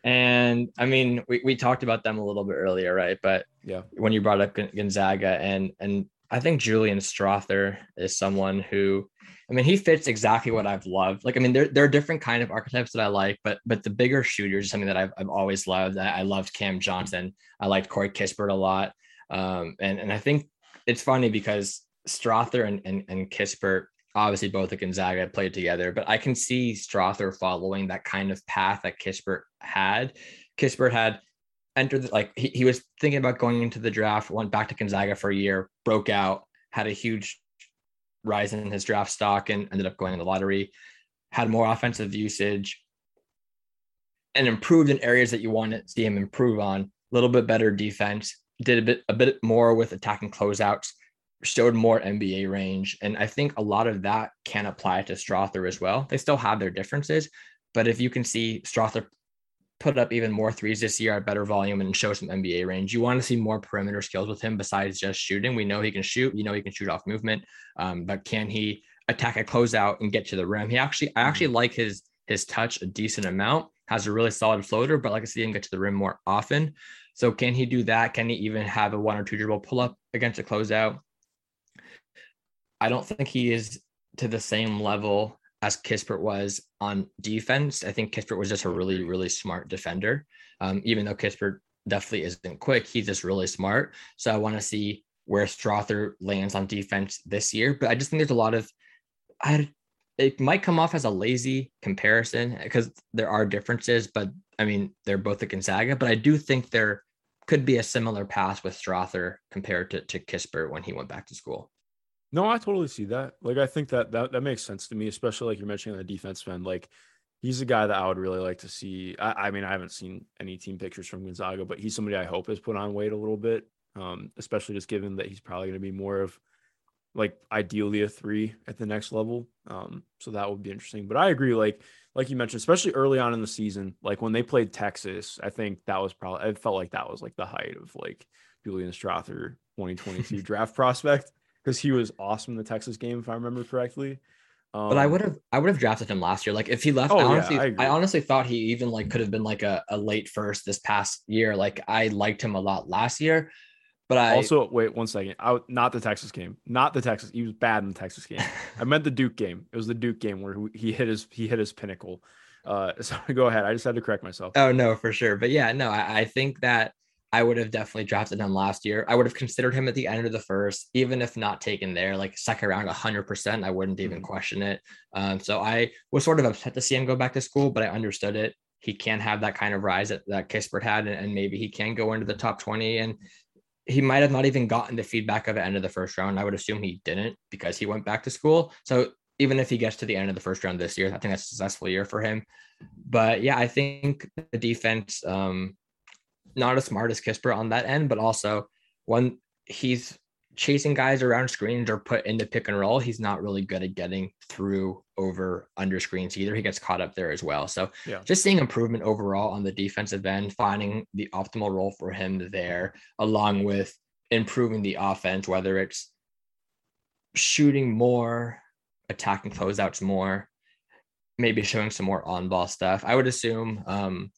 and I mean, we, we talked about them a little bit earlier, right? But yeah, when you brought up Gonzaga, and and I think Julian Strawther is someone who, I mean, he fits exactly what I've loved. Like, I mean, there there are different kind of archetypes that I like, but but the bigger shooters is something that I've I've always loved. I, I loved Cam Johnson. I liked Corey Kispert a lot. Um, and and I think it's funny because Strawther and, and and Kispert, obviously both at Gonzaga, played together, but I can see Strawther following that kind of path that Kispert had. Kispert had entered the, like he, he was thinking about going into the draft, went back to Gonzaga for a year, broke out, had a huge rise in his draft stock, and ended up going in the lottery, had more offensive usage, and improved in areas that you want to see him improve on. A little bit better defense, did a bit a bit more with attacking closeouts, showed more N B A range. And I think a lot of that can apply to Strawther as well. They still have their differences, but if you can see Strawther put up even more threes this year at better volume and show some N B A range, you want to see more perimeter skills with him besides just shooting. We know he can shoot, you know, he can shoot off movement, um, but can he attack a closeout and get to the rim? He actually, I actually like his, his touch a decent amount, has a really solid floater, but like I see him get to the rim more often. So can he do that? Can he even have a one or two dribble pull up against a closeout? I don't think he is to the same level as Kispert was on defense. I think Kispert was just a really, really smart defender. Um, even though Kispert definitely isn't quick, he's just really smart. So I want to see where Strawther lands on defense this year. But I just think there's a lot of, I, it might come off as a lazy comparison because there are differences, but I mean, they're both at Gonzaga, but I do think there could be a similar pass with Strawther compared to, to Kispert when he went back to school. No, I totally see that. Like, I think that, that that makes sense to me, especially like you're mentioning on the defense end. Like, he's a guy that I would really like to see. I, I mean, I haven't seen any team pictures from Gonzaga, but he's somebody I hope has put on weight a little bit, um, especially just given that he's probably going to be more of, like, ideally a three at the next level. Um, so that would be interesting. But I agree, like like you mentioned, especially early on in the season, like when they played Texas, I think that was probably, I felt like that was like the height of like Julian Strawther twenty twenty-two draft prospect. Because he was awesome in the Texas game, if I remember correctly. Um, but I would have, I would have drafted him last year. Like if he left, oh, I, honestly, yeah, I, I honestly thought he even like could have been like a, a late first this past year. Like I liked him a lot last year. But I also wait one second. I not the Texas game, not the Texas. He was bad in the Texas game. I meant the Duke game. It was the Duke game where he hit his he hit his pinnacle. Uh, so go ahead. I just had to correct myself. Oh no, for sure. But yeah, no, I, I think that I would have definitely drafted him last year. I would have considered him at the end of the first, even if not taken there, like second round, one hundred percent. I wouldn't even question it. Um, so I was sort of upset to see him go back to school, but I understood it. He can have that kind of rise that, that Kispert had, and, and maybe he can go into the top twenty. And he might have not even gotten the feedback of the end of the first round. I would assume he didn't because he went back to school. So even if he gets to the end of the first round this year, I think that's a successful year for him. But yeah, I think the defense, um, not as smart as Kispert on that end, but also when he's chasing guys around screens or put into pick and roll, he's not really good at getting through over under screens either. He gets caught up there as well. So yeah, just seeing improvement overall on the defensive end, finding the optimal role for him there, along with improving the offense, whether it's shooting more, attacking closeouts more, maybe showing some more on-ball stuff. I would assume, um,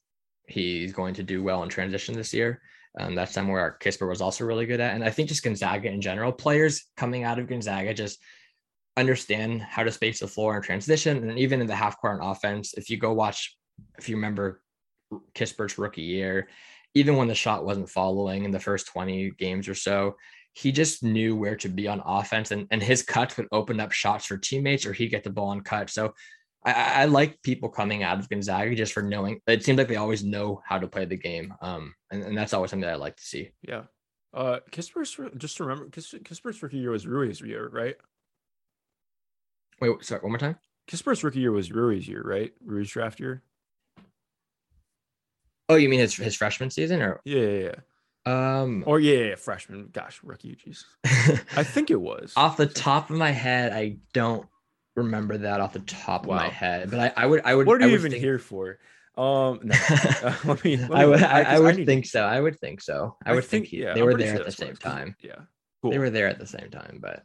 he's going to do well in transition this year. Um, that's somewhere our Kispert was also really good at. And I think just Gonzaga in general, players coming out of Gonzaga just understand how to space the floor in transition. And even in the half court on offense, if you go watch, if you remember Kispert's rookie year, even when the shot wasn't following in the first twenty games or so, he just knew where to be on offense, and, and his cuts would open up shots for teammates, or he'd get the ball and cut. So I, I like people coming out of Gonzaga just for knowing. It seems like they always know how to play the game, um, and, and that's always something that I like to see. Yeah, uh, Kispert's just remember Kispert's rookie year was Rui's year, right? Wait, sorry, one more time. Kispert's rookie year was Rui's year, right? Rui's draft year. Oh, you mean his his freshman season, or yeah, yeah, yeah. Um, or yeah, yeah, freshman. Gosh, rookie. Jeez. I think it was. Off the top of my head, I don't remember that off the top wow. of my head. But I, I would, I would. What are I you even think... here for? Um, no. uh, let me, let me, I would, I, I would I think to... so. I would think so. I, I would think, think yeah, they I'm were there sure at the same time. Yeah, cool. They were there at the same time, but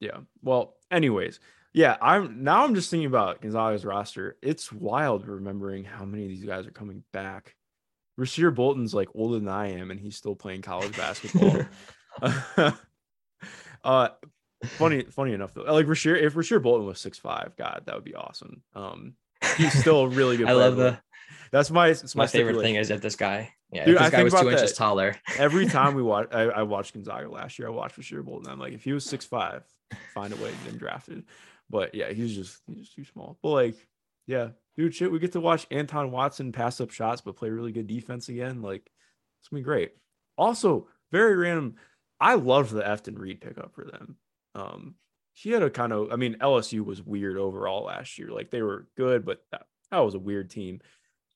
yeah. Well, anyways. Yeah, I'm now I'm just thinking about Gonzaga's roster. It's wild remembering how many of these guys are coming back. Rasir Bolton's like older than I am, and he's still playing college basketball. uh, funny, funny enough though. Like Rasir, if Rasir Bolton was six five, God, that would be awesome. Um, he's still a really good. I love the. That's my it's my, my favorite thing is that this guy. Yeah, dude, if this I guy was two inches that. taller. Every time we watch, I, I watched Gonzaga last year. I watched Rasir Bolton. I'm like, if he was six five, find a way to get drafted. But yeah, he's just he's just too small. But like, yeah, dude, shit, we get to watch Anton Watson pass up shots, but play really good defense again. Like, it's gonna be great. Also, very random. I love the Efton Reed pickup for them. Um, he had a kind of, I mean, L S U was weird overall last year. Like they were good, but that, that was a weird team.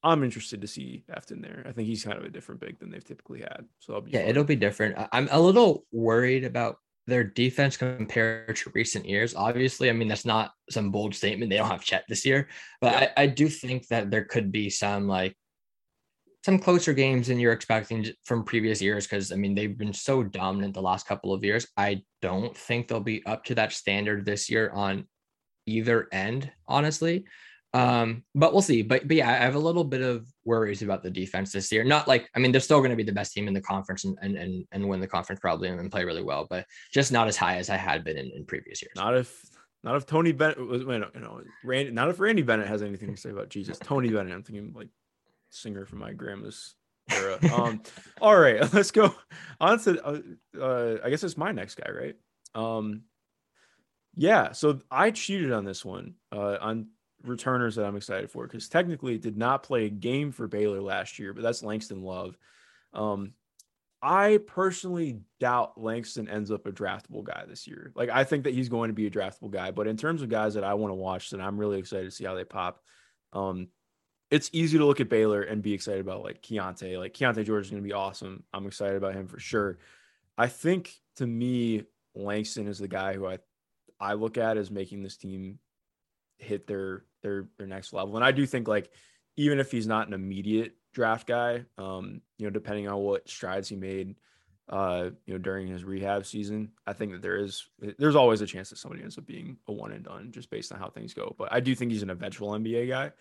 I'm interested to see Efton there. I think he's kind of a different big than they've typically had. So I'll be yeah, fun. It'll be different. I'm a little worried about their defense compared to recent years. Obviously, I mean, that's not some bold statement. They don't have Chet this year, but yeah. I, I do think that there could be some like some closer games than you're expecting from previous years. Cause I mean, they've been so dominant the last couple of years. I don't think they'll be up to that standard this year on either end, honestly. Um, but we'll see, but, but yeah, I have a little bit of worries about the defense this year. Not like, I mean, they're still going to be the best team in the conference and, and, and, and win the conference probably and play really well, but just not as high as I had been in, in previous years. Not if, not if Tony Bennett was, you know, Randy, not if Randy Bennett has anything to say about Jesus, Tony Bennett, I'm thinking like singer from my grandma's era. Um, all right, let's go on to, uh, uh, I guess it's my next guy, right? Um, yeah. So I cheated on this one, uh, on returners that I'm excited for, because technically did not play a game for Baylor last year, but that's Langston Love. Um, I personally doubt Langston ends up a draftable guy this year. Like, I think that he's going to be a draftable guy, but in terms of guys that I want to watch, then I'm really excited to see how they pop. Um, it's easy to look at Baylor and be excited about like Keontae, like Keontae George is going to be awesome. I'm excited about him for sure. I think to me, Langston is the guy who I, I look at as making this team hit their, their, their next level. And I do think like, even if he's not an immediate draft guy, um, you know, depending on what strides he made, uh, you know, during his rehab season, I think that there is, there's always a chance that somebody ends up being a one and done just based on how things go. But I do think he's an eventual N B A guy.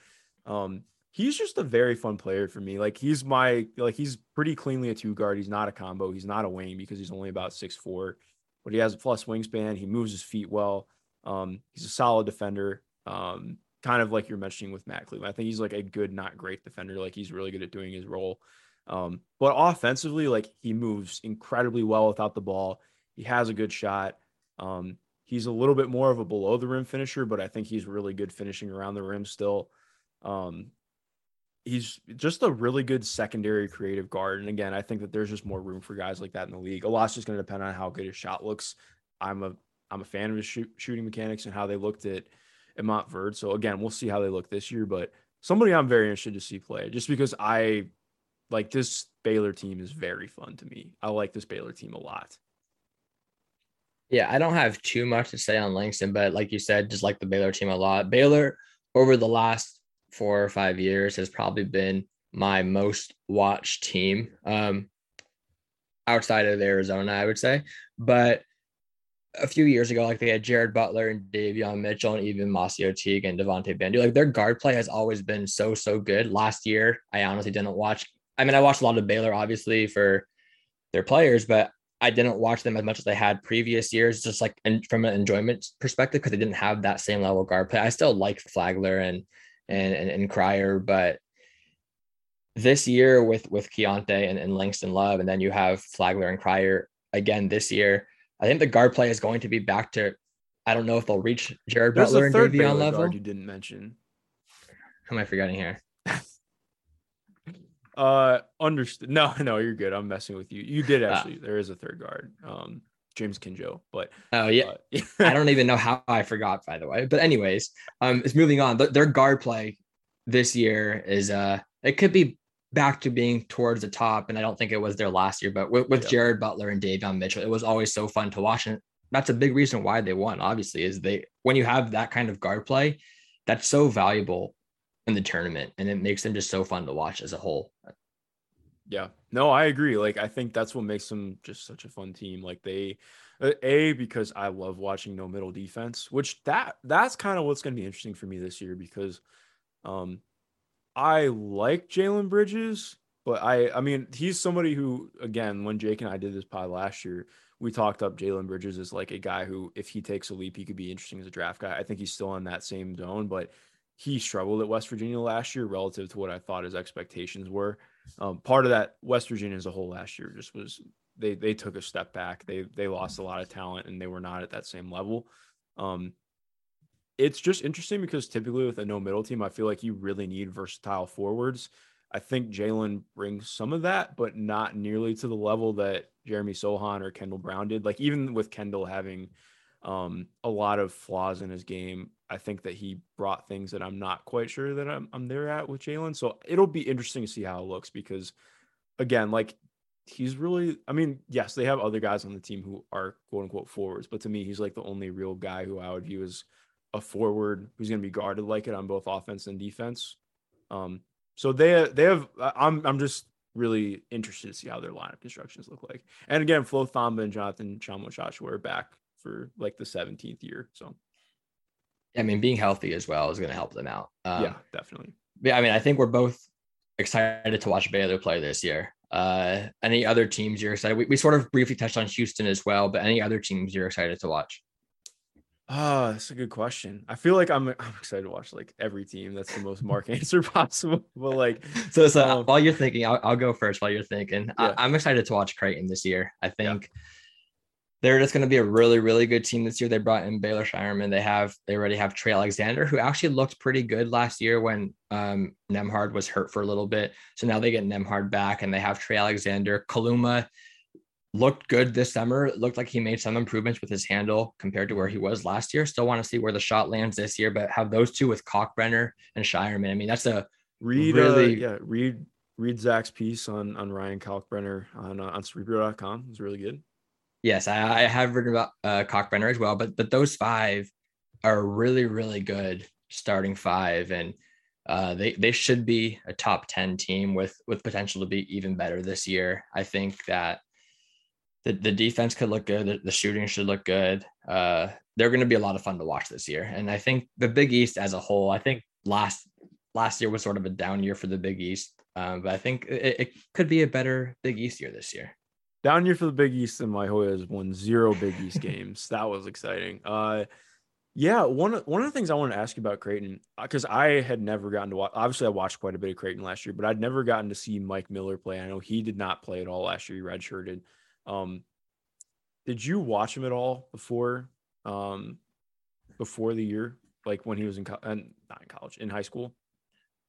Um, he's just a very fun player for me. Like he's my, like he's pretty cleanly a two guard. He's not a combo. He's not a wing because he's only about six four, but he has a plus wingspan. He moves his feet well. Um, he's a solid defender. Um, kind of like you're mentioning with Matt Cleveland. I think he's like a good, not great defender. Like he's really good at doing his role. Um, but offensively, like he moves incredibly well without the ball. He has a good shot. Um, he's a little bit more of a below the rim finisher, but I think he's really good finishing around the rim still. Um, he's just a really good secondary creative guard. And again, I think that there's just more room for guys like that in the league. A lot's just going to depend on how good his shot looks. I'm a, I'm a fan of his shoot, shooting mechanics and how they looked at at Montverde. So again, we'll see how they look this year, but somebody I'm very interested to see play just because I like this Baylor team is very fun to me. I like this Baylor team a lot. Yeah. I don't have too much to say on Langston, but like you said, just like the Baylor team a lot. Baylor over the last four or five years has probably been my most watched team um, outside of Arizona, I would say, but a few years ago, like they had Jared Butler and Davion Mitchell and even Masai Ujiri and Devontae Bandu. Like their guard play has always been so, so good. Last year, I honestly didn't watch. I mean, I watched a lot of Baylor, obviously, for their players, but I didn't watch them as much as I had previous years, just like in, from an enjoyment perspective, because they didn't have that same level of guard play. I still like Flagler and and and, and Cryer, but this year with, with Keontae and, and Langston Love, and then you have Flagler and Cryer again this year, I think the guard play is going to be back to, I don't know if they'll reach Jared There's Butler and Davion Baylor level. Guard you didn't mention. Who am I forgetting here? uh, understood. No, no, you're good. I'm messing with you. You did actually. Uh, there is a third guard, um, James Kinjo. But oh yeah, uh, I don't even know how I forgot. By the way, but anyways, um, it's moving on. Their guard play this year is uh, it could be back to being towards the top. And I don't think it was there last year, but with, with yeah. Jared Butler and Davion Mitchell, it was always so fun to watch. And that's a big reason why they won, obviously, is they, when you have that kind of guard play, that's so valuable in the tournament, and it makes them just so fun to watch as a whole. Yeah, no, I agree. Like, I think that's what makes them just such a fun team. Like they, A, because I love watching no middle defense, which that that's kind of what's going to be interesting for me this year, because um, I like Jaylen Bridges, but I, I mean, he's somebody who, again, when Jake and I did this pod last year, we talked up Jaylen Bridges as like a guy who, if he takes a leap, he could be interesting as a draft guy. I think he's still in that same zone, but he struggled at West Virginia last year relative to what I thought his expectations were. Um, part of that, West Virginia as a whole last year just was, they they took a step back. They they lost a lot of talent, and they were not at that same level. Um, it's just interesting because typically with a no middle team, I feel like you really need versatile forwards. I think Jaylen brings some of that, but not nearly to the level that Jeremy Sohan or Kendall Brown did. Like, even with Kendall having um, a lot of flaws in his game, I think that he brought things that I'm not quite sure that I'm, I'm there at with Jaylen. So it'll be interesting to see how it looks, because again, like he's really, I mean, yes, they have other guys on the team who are quote unquote forwards, but to me, he's like the only real guy who I would view as a forward who's going to be guarded like it on both offense and defense. Um, so they, they have, I'm, I'm just really interested to see how their lineup constructions look like. And again, Flo Thamba and Jonathan Chamochachu are back for like the seventeenth year. So, I mean, being healthy as well is going to help them out. Um, yeah, definitely. Yeah, I mean, I think we're both excited to watch Baylor play this year. Uh, any other teams you're excited? We, we sort of briefly touched on Houston as well, but any other teams you're excited to watch? Oh, that's a good question. I feel like I'm I'm excited to watch like every team. That's the most Mark answer possible. But like, so, so um, while you're thinking, I'll, I'll go first while you're thinking. Yeah. I, I'm excited to watch Creighton this year. I think. Yeah. They're just going to be a really, really good team this year. They brought in Baylor Shireman. They have, they already have Trey Alexander, who actually looked pretty good last year when um, Nembhard was hurt for a little bit. So now they get Nembhard back, and they have Trey Alexander. Kaluma looked good this summer. It looked like he made some improvements with his handle compared to where he was last year. Still want to see where the shot lands this year, but have those two with Cockbrenner and Shireman. I mean, that's a read, really, uh, yeah, read, read Zach's piece on, on Ryan Cockbrenner on, uh, on cerebro dot com. It was really good. Yes, I, I have written about uh, Cockbrenner as well, but but those five are really, really good starting five, and uh, they they should be a top ten team with with potential to be even better this year. I think that the, the defense could look good, the, the shooting should look good. Uh, they're going to be a lot of fun to watch this year, and I think the Big East as a whole. I think last last year was sort of a down year for the Big East, um, but I think it, it could be a better Big East year this year. Down year for the Big East, and my Hoyas won zero Big East games. That was exciting. Uh, yeah, one one of the things I want to ask you about Creighton, because I had never gotten to watch. Obviously, I watched quite a bit of Creighton last year, but I'd never gotten to see Mike Miller play. I know he did not play at all last year. He redshirted. Um, did you watch him at all before um, before the year, like when he was in co- not in college, in high school?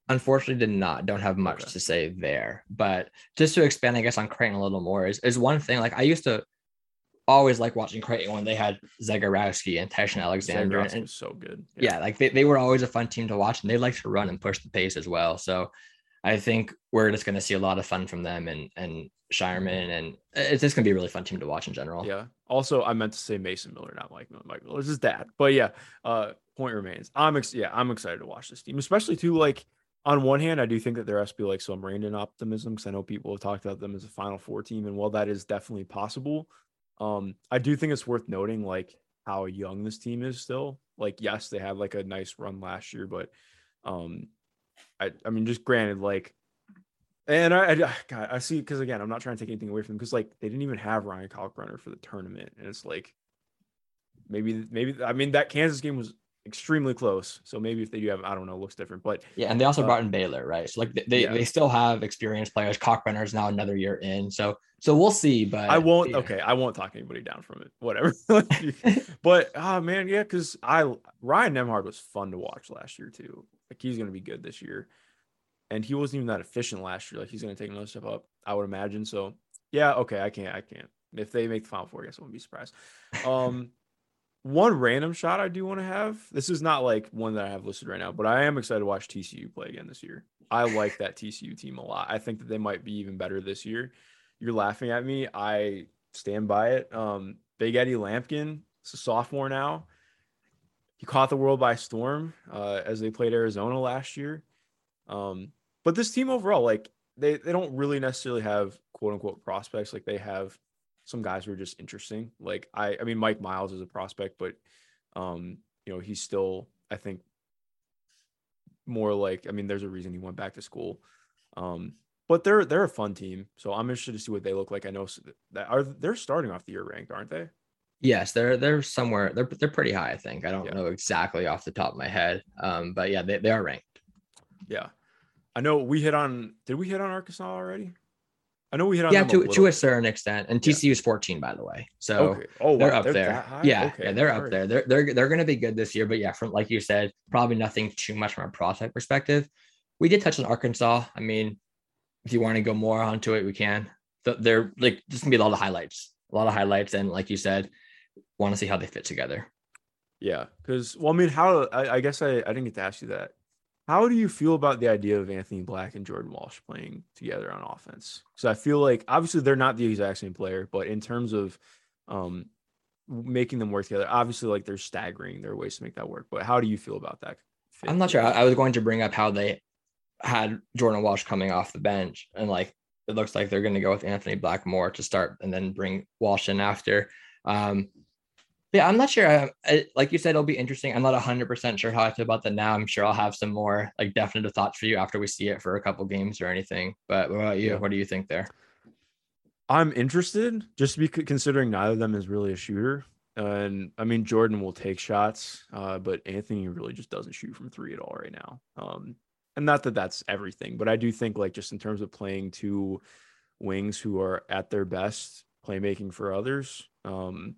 Unfortunately, did not. Don't have much okay. to say there. But just to expand, I guess, on Creighton a little more is, is one thing. Like, I used to always like watching Creighton when they had Zagorowski and Tyson Alexander. Zagorowski and, was so good. Yeah, yeah like they, they were always a fun team to watch, and they like to run and push the pace as well. So I think we're just going to see a lot of fun from them and and Shireman, and it's just going to be a really fun team to watch in general. Yeah. Also, I meant to say Mason Miller, not Mike Miller. Mike Miller's his dad. But yeah, uh, point remains. I'm ex- yeah, I'm excited to watch this team, especially too, like. On one hand, I do think that there has to be like some rein in optimism, because I know people have talked about them as a Final Four team, and while that is definitely possible, um, I do think it's worth noting like how young this team is still. Like, yes, they had like a nice run last year, but um, I, I mean, just granted, like, and I, I God, I see, because again, I'm not trying to take anything away from them, because like they didn't even have Ryan Cockbrenner for the tournament, and it's like maybe, maybe I mean that Kansas game was extremely close, so maybe if they do have, I don't know, looks different, but yeah, and they also uh, brought in Baylor, right? So like they yeah. they still have experienced players. Cockbrenner is now another year in, so so we'll see. But I won't yeah. okay I won't talk anybody down from it, whatever. But oh man, yeah, because I Ryan Nembhard was fun to watch last year too. Like, he's gonna be good this year, and he wasn't even that efficient last year. Like, he's gonna take another step up, I would imagine. So yeah, okay, I can't I can't if they make the Final Four, I guess I wouldn't be surprised. Um One random shot I do want to have. This is not like one that I have listed right now, but I am excited to watch T C U play again this year. I like that T C U team a lot. I think that they might be even better this year. You're laughing at me. I stand by it. Um, Big Eddie Lampkin is a sophomore now. He caught the world by storm uh, as they played Arizona last year. Um, but this team overall, like they, they don't really necessarily have quote unquote prospects. Like they have some guys who are just interesting. Like I, I mean, Mike Miles is a prospect, but um, you know, he's still, I think more like, I mean, there's a reason he went back to school. Um, but they're, they're a fun team. So I'm interested to see what they look like. I know that are, they're starting off the year ranked, aren't they? Yes. They're, they're somewhere, they're, they're pretty high. I think, I don't yeah. know exactly off the top of my head. Um, but yeah, they, they are ranked. Yeah. I know we hit on, did we hit on Arkansas already? I know we hit on yeah to, a to a certain extent, and T C U is yeah. fourteen, by the way. So okay. oh, they're wow. up they're there. Yeah, okay. yeah, they're Sorry. up there. They're they're they're going to be good this year. But yeah, from like you said, probably nothing too much from a prospect perspective. We did touch on Arkansas. I mean, if you want to go more onto it, we can. They're like just gonna be a lot of highlights, a lot of highlights, and like you said, want to see how they fit together. Yeah, because well, I mean, how I, I guess I, I didn't get to ask you that. How do you feel about the idea of Anthony Black and Jordan Walsh playing together on offense? Because I feel like obviously they're not the exact same player, but in terms of um, making them work together, obviously like they're staggering their ways to make that work. But how do you feel about that fit? I'm not sure. I, I was going to bring up how they had Jordan Walsh coming off the bench, and like it looks like they're going to go with Anthony Black more to start and then bring Walsh in after. Um, Yeah, I'm not sure. I, I, like you said, it'll be interesting. I'm not one hundred percent sure how I feel about that now. I'm sure I'll have some more like definitive thoughts for you after we see it for a couple games or anything. But what about you? What do you think there? I'm interested just because considering neither of them is really a shooter. Uh, and I mean, Jordan will take shots, uh, but Anthony really just doesn't shoot from three at all right now. Um, and not that that's everything, but I do think like just in terms of playing two wings who are at their best playmaking for others, um,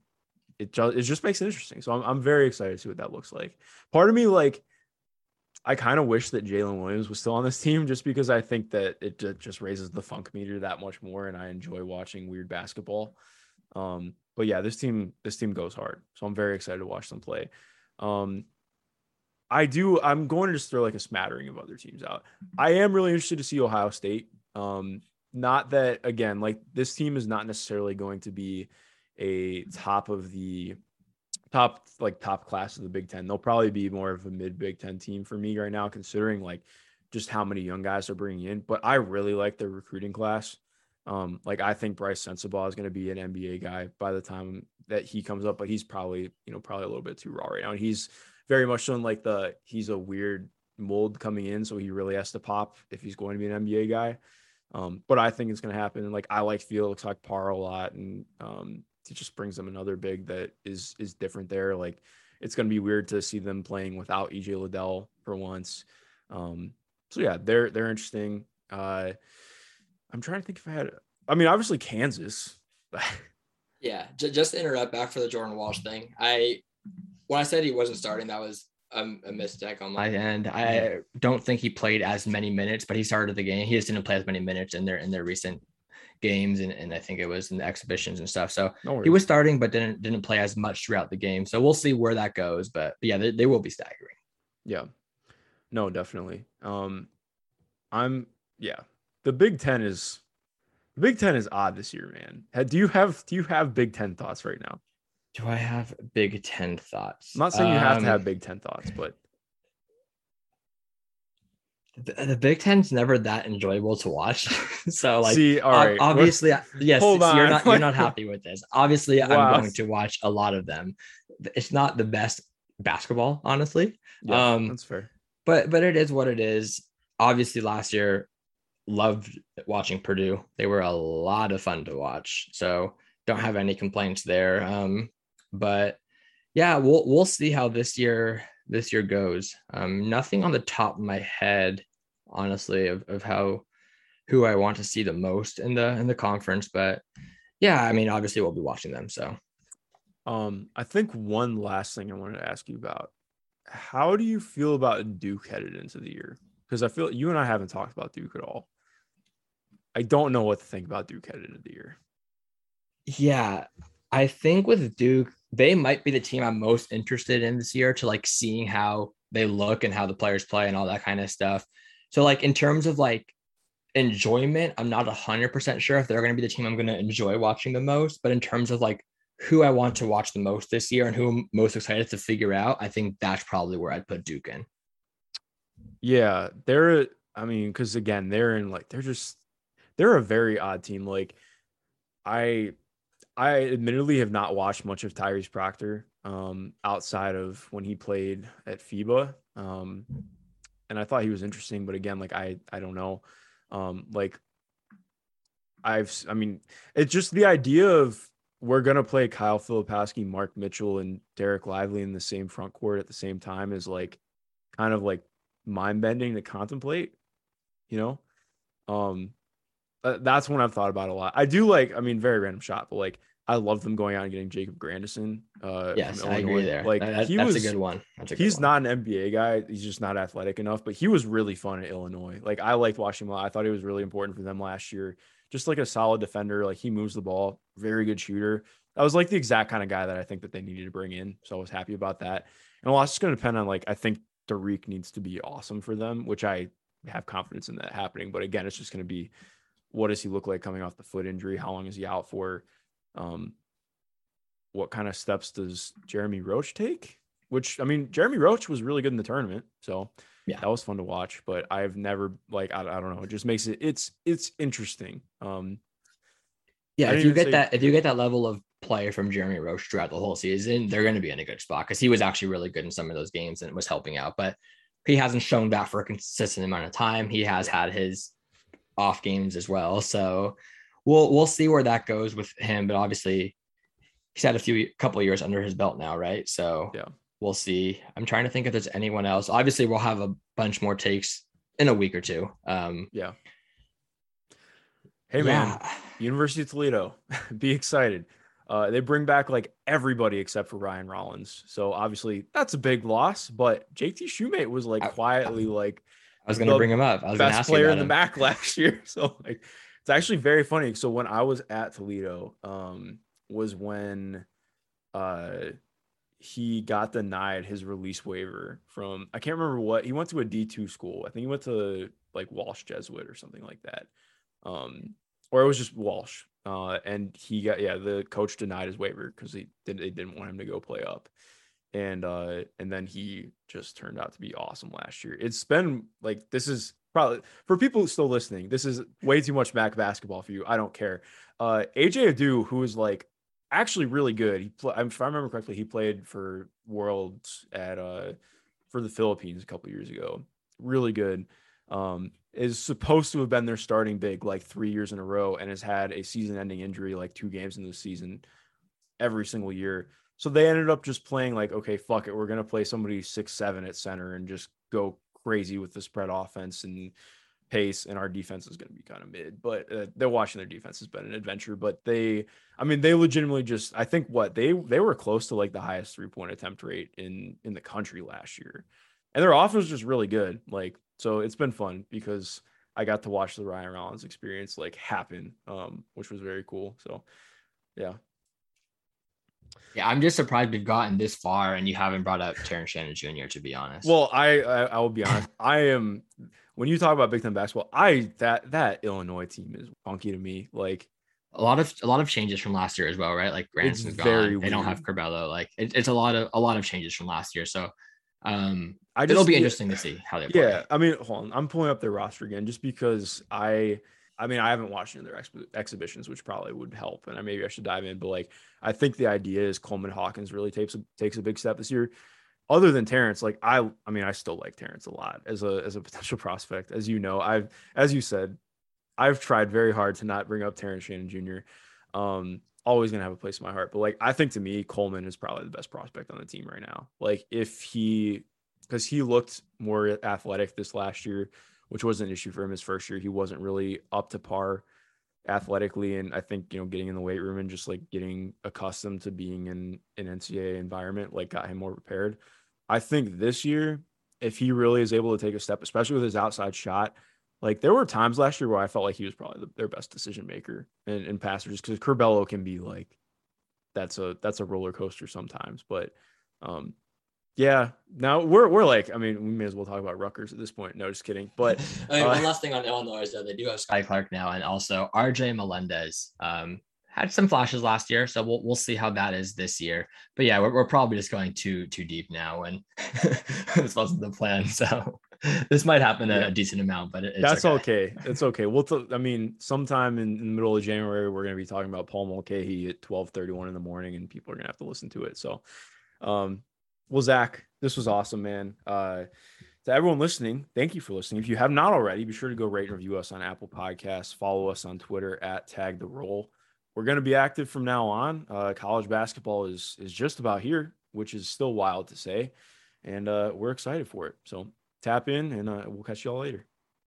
It just, it just makes it interesting. So I'm I'm very excited to see what that looks like. Part of me, like, I kind of wish that Jalen Williams was still on this team just because I think that it just raises the funk meter that much more, and I enjoy watching weird basketball. Um, but yeah, this team this team goes hard. So I'm very excited to watch them play. Um, I do. I'm going to just throw like a smattering of other teams out. I am really interested to see Ohio State. Um, not that again, like this team is not necessarily going to be a top of the top, like top class of the Big Ten. They'll probably be more of a mid Big Ten team for me right now, considering like just how many young guys are bringing in, but I really like their recruiting class. Um, like I think Bryce Sensabaugh is going to be an N B A guy by the time that he comes up, but he's probably, you know, probably a little bit too raw right now. And he's very much so in like the, he's a weird mold coming in. So he really has to pop if he's going to be an N B A guy. Um, but I think it's going to happen. And like, I like Felix Akpar a lot. And, um, it just brings them another big that is is different there. Like it's going to be weird to see them playing without E J Liddell for once. Um, so yeah, they're they're interesting. Uh, I'm trying to think if I had. I mean, obviously Kansas. yeah, j- just to interrupt back for the Jordan Walsh thing. I when I said he wasn't starting, that was a, a mistake on my end. I don't think he played as many minutes, but he started the game. He just didn't play as many minutes in their in their recent games and, and I think it was in the exhibitions and stuff. So no he was starting, but didn't didn't play as much throughout the game. So we'll see where that goes. But, but yeah, they, they will be staggering. Yeah, no, definitely. Um, I'm yeah. The Big Ten is the Big Ten is odd this year, man. Do you have do you have Big Ten thoughts right now? Do I have Big Ten thoughts? I'm not saying you have um, to have Big Ten thoughts, but The, the Big Ten's never that enjoyable to watch. so like see, all right. obviously I, yes, Hold so you're not you're not happy with this. Obviously wow. I'm going to watch a lot of them. It's not the best basketball, honestly. Yeah, um that's fair. But but it is what it is. Obviously last year loved watching Purdue. They were a lot of fun to watch. So don't have any complaints there. Um but yeah, we'll we'll see how this year this year goes. Um, nothing on the top of my head, honestly, of, of how, who I want to see the most in the, in the conference, but yeah, I mean, obviously we'll be watching them. So, um, I think one last thing I wanted to ask you about, how do you feel about Duke headed into the year? Cause I feel you and I haven't talked about Duke at all. I don't know what to think about Duke headed into the year. Yeah. I think with Duke, they might be the team I'm most interested in this year, to like seeing how they look and how the players play and all that kind of stuff. So like in terms of like enjoyment, I'm not a hundred percent sure if they're going to be the team I'm going to enjoy watching the most, but in terms of like who I want to watch the most this year and who I'm most excited to figure out, I think that's probably where I'd put Duke in. Yeah. They're, I mean, cause again, they're in like, they're just, they're a very odd team. Like I, I admittedly have not watched much of Tyrese Proctor um, outside of when he played at FIBA. Um, and I thought he was interesting, but again, like, I, I don't know. Um, like I've, I mean, it's just the idea of we're going to play Kyle Filipowski, Mark Mitchell, and Derek Lively in the same front court at the same time is like, kind of like mind bending to contemplate, you know? Um, That's one I've thought about a lot. I do like, I mean, very random shot, but like, I love them going out and getting Jacob Grandison. Uh, yes, I agree there. Like, that, he that's was, a good one. That's a good he's one. Not an N B A guy. He's just not athletic enough, but he was really fun at Illinois. Like, I liked watching him a lot. I thought he was really important for them last year. Just like a solid defender. Like, he moves the ball, very good shooter. I was like the exact kind of guy that I think that they needed to bring in. So I was happy about that. And a lot's just going to depend on like, I think Dariq needs to be awesome for them, which I have confidence in that happening. But again, it's just going to be, what does he look like coming off the foot injury? How long is he out for? Um, what kind of steps does Jeremy Roach take? Which, I mean, Jeremy Roach was really good in the tournament. So yeah, that was fun to watch, but I've never like, I, I don't know. It just makes it, it's, it's interesting. Um, yeah. If you get say, that, if you get that level of play from Jeremy Roach throughout the whole season, they're going to be in a good spot. Cause he was actually really good in some of those games and was helping out, but he hasn't shown that for a consistent amount of time. He has had his off games as well. So we'll, we'll see where that goes with him, but obviously he's had a few couple of years under his belt now. Right. So yeah, we'll see. I'm trying to think if there's anyone else. Obviously we'll have a bunch more takes in a week or two. Um, yeah. Hey man, yeah. University of Toledo, be excited. Uh, they bring back like everybody except for Ryan Rollins. So obviously that's a big loss, but J T Shumate was like I, quietly I, like, I was going to bring him up. I was best player in the M A C last year. So like, it's actually very funny. So when I was at Toledo, um, was when, uh, he got denied his release waiver from, I can't remember what, he went to a D two school. I think he went to like Walsh Jesuit or something like that. Um, or it was just Walsh. Uh, and he got, yeah, the coach denied his waiver cause he did, they didn't want him to go play up. And, uh, and then he just turned out to be awesome last year. It's been like, this is probably for people still listening, this is way too much M A C basketball for you. I don't care. Uh, A J Adu, who is like actually really good. He play, if I remember correctly, he played for Worlds at, uh, for the Philippines a couple years ago, really good. Um, is supposed to have been their starting big like three years in a row and has had a season ending injury, like two games in the season every single year. So they ended up just playing like, okay, fuck it. We're going to play somebody six, seven at center and just go crazy with the spread offense and pace. And our defense is going to be kind of mid, but uh, they're watching their defense has been an adventure, but they, I mean, they legitimately just, I think what they, they were close to like the highest three point attempt rate in, in the country last year. And their offense was just really good. Like, so it's been fun because I got to watch the Ryan Rollins experience like happen, um, which was very cool. So yeah. Yeah, I'm just surprised we've gotten this far and you haven't brought up Terrence Shannon Junior, to be honest. Well, I I, I will be honest. I am, when you talk about Big Ten basketball, I that that Illinois team is funky to me. Like a lot of a lot of changes from last year as well, right? Like Granson's gone. Weird. They don't have Corbello. Like it, it's a lot of a lot of changes from last year. So um I just, it'll be interesting yeah, to see how they play. Yeah, I mean, hold on. I'm pulling up their roster again just because I I mean, I haven't watched any of their ex- exhibitions, which probably would help. And I, maybe I should dive in, but like, I think the idea is Coleman Hawkins really takes a, takes a big step this year. Other than Terrence, like I, I mean, I still like Terrence a lot as a, as a potential prospect. As you know, I've, as you said, I've tried very hard to not bring up Terrence Shannon Junior Um, always going to have a place in my heart, but like, I think to me, Coleman is probably the best prospect on the team right now. Like if he, cause he looked more athletic this last year, which was an issue for him his first year. He wasn't really up to par athletically. And I think, you know, getting in the weight room and just like getting accustomed to being in an N C A A environment, like got him more prepared. I think this year, if he really is able to take a step, especially with his outside shot, like there were times last year where I felt like he was probably the, their best decision maker and, and passer just because Corbello can be like that's a that's a roller coaster sometimes. But um, yeah, now we're we're like, I mean, we may as well talk about Rutgers at this point. No, just kidding. But I mean, uh, one last thing on Illinois is that they do have Sky Clark now, and also R J Melendez um, had some flashes last year, so we'll we'll see how that is this year. But yeah, we're, we're probably just going too too deep now, and this wasn't the plan. So this might happen a, yeah. a decent amount, but it, it's that's okay. okay. It's okay. We'll. T- I mean, sometime in, in the middle of January, we're going to be talking about Paul Mulcahy at twelve thirty-one in the morning, and people are going to have to listen to it. So, um, well, Zach, this was awesome, man. Uh, to everyone listening, thank you for listening. If you have not already, be sure to go rate and review us on Apple Podcasts. Follow us on Twitter at Tag the Roll. We're going to be active from now on. Uh, college basketball is is just about here, which is still wild to say, and uh, we're excited for it. So. Tap in, and uh, we'll catch y'all later.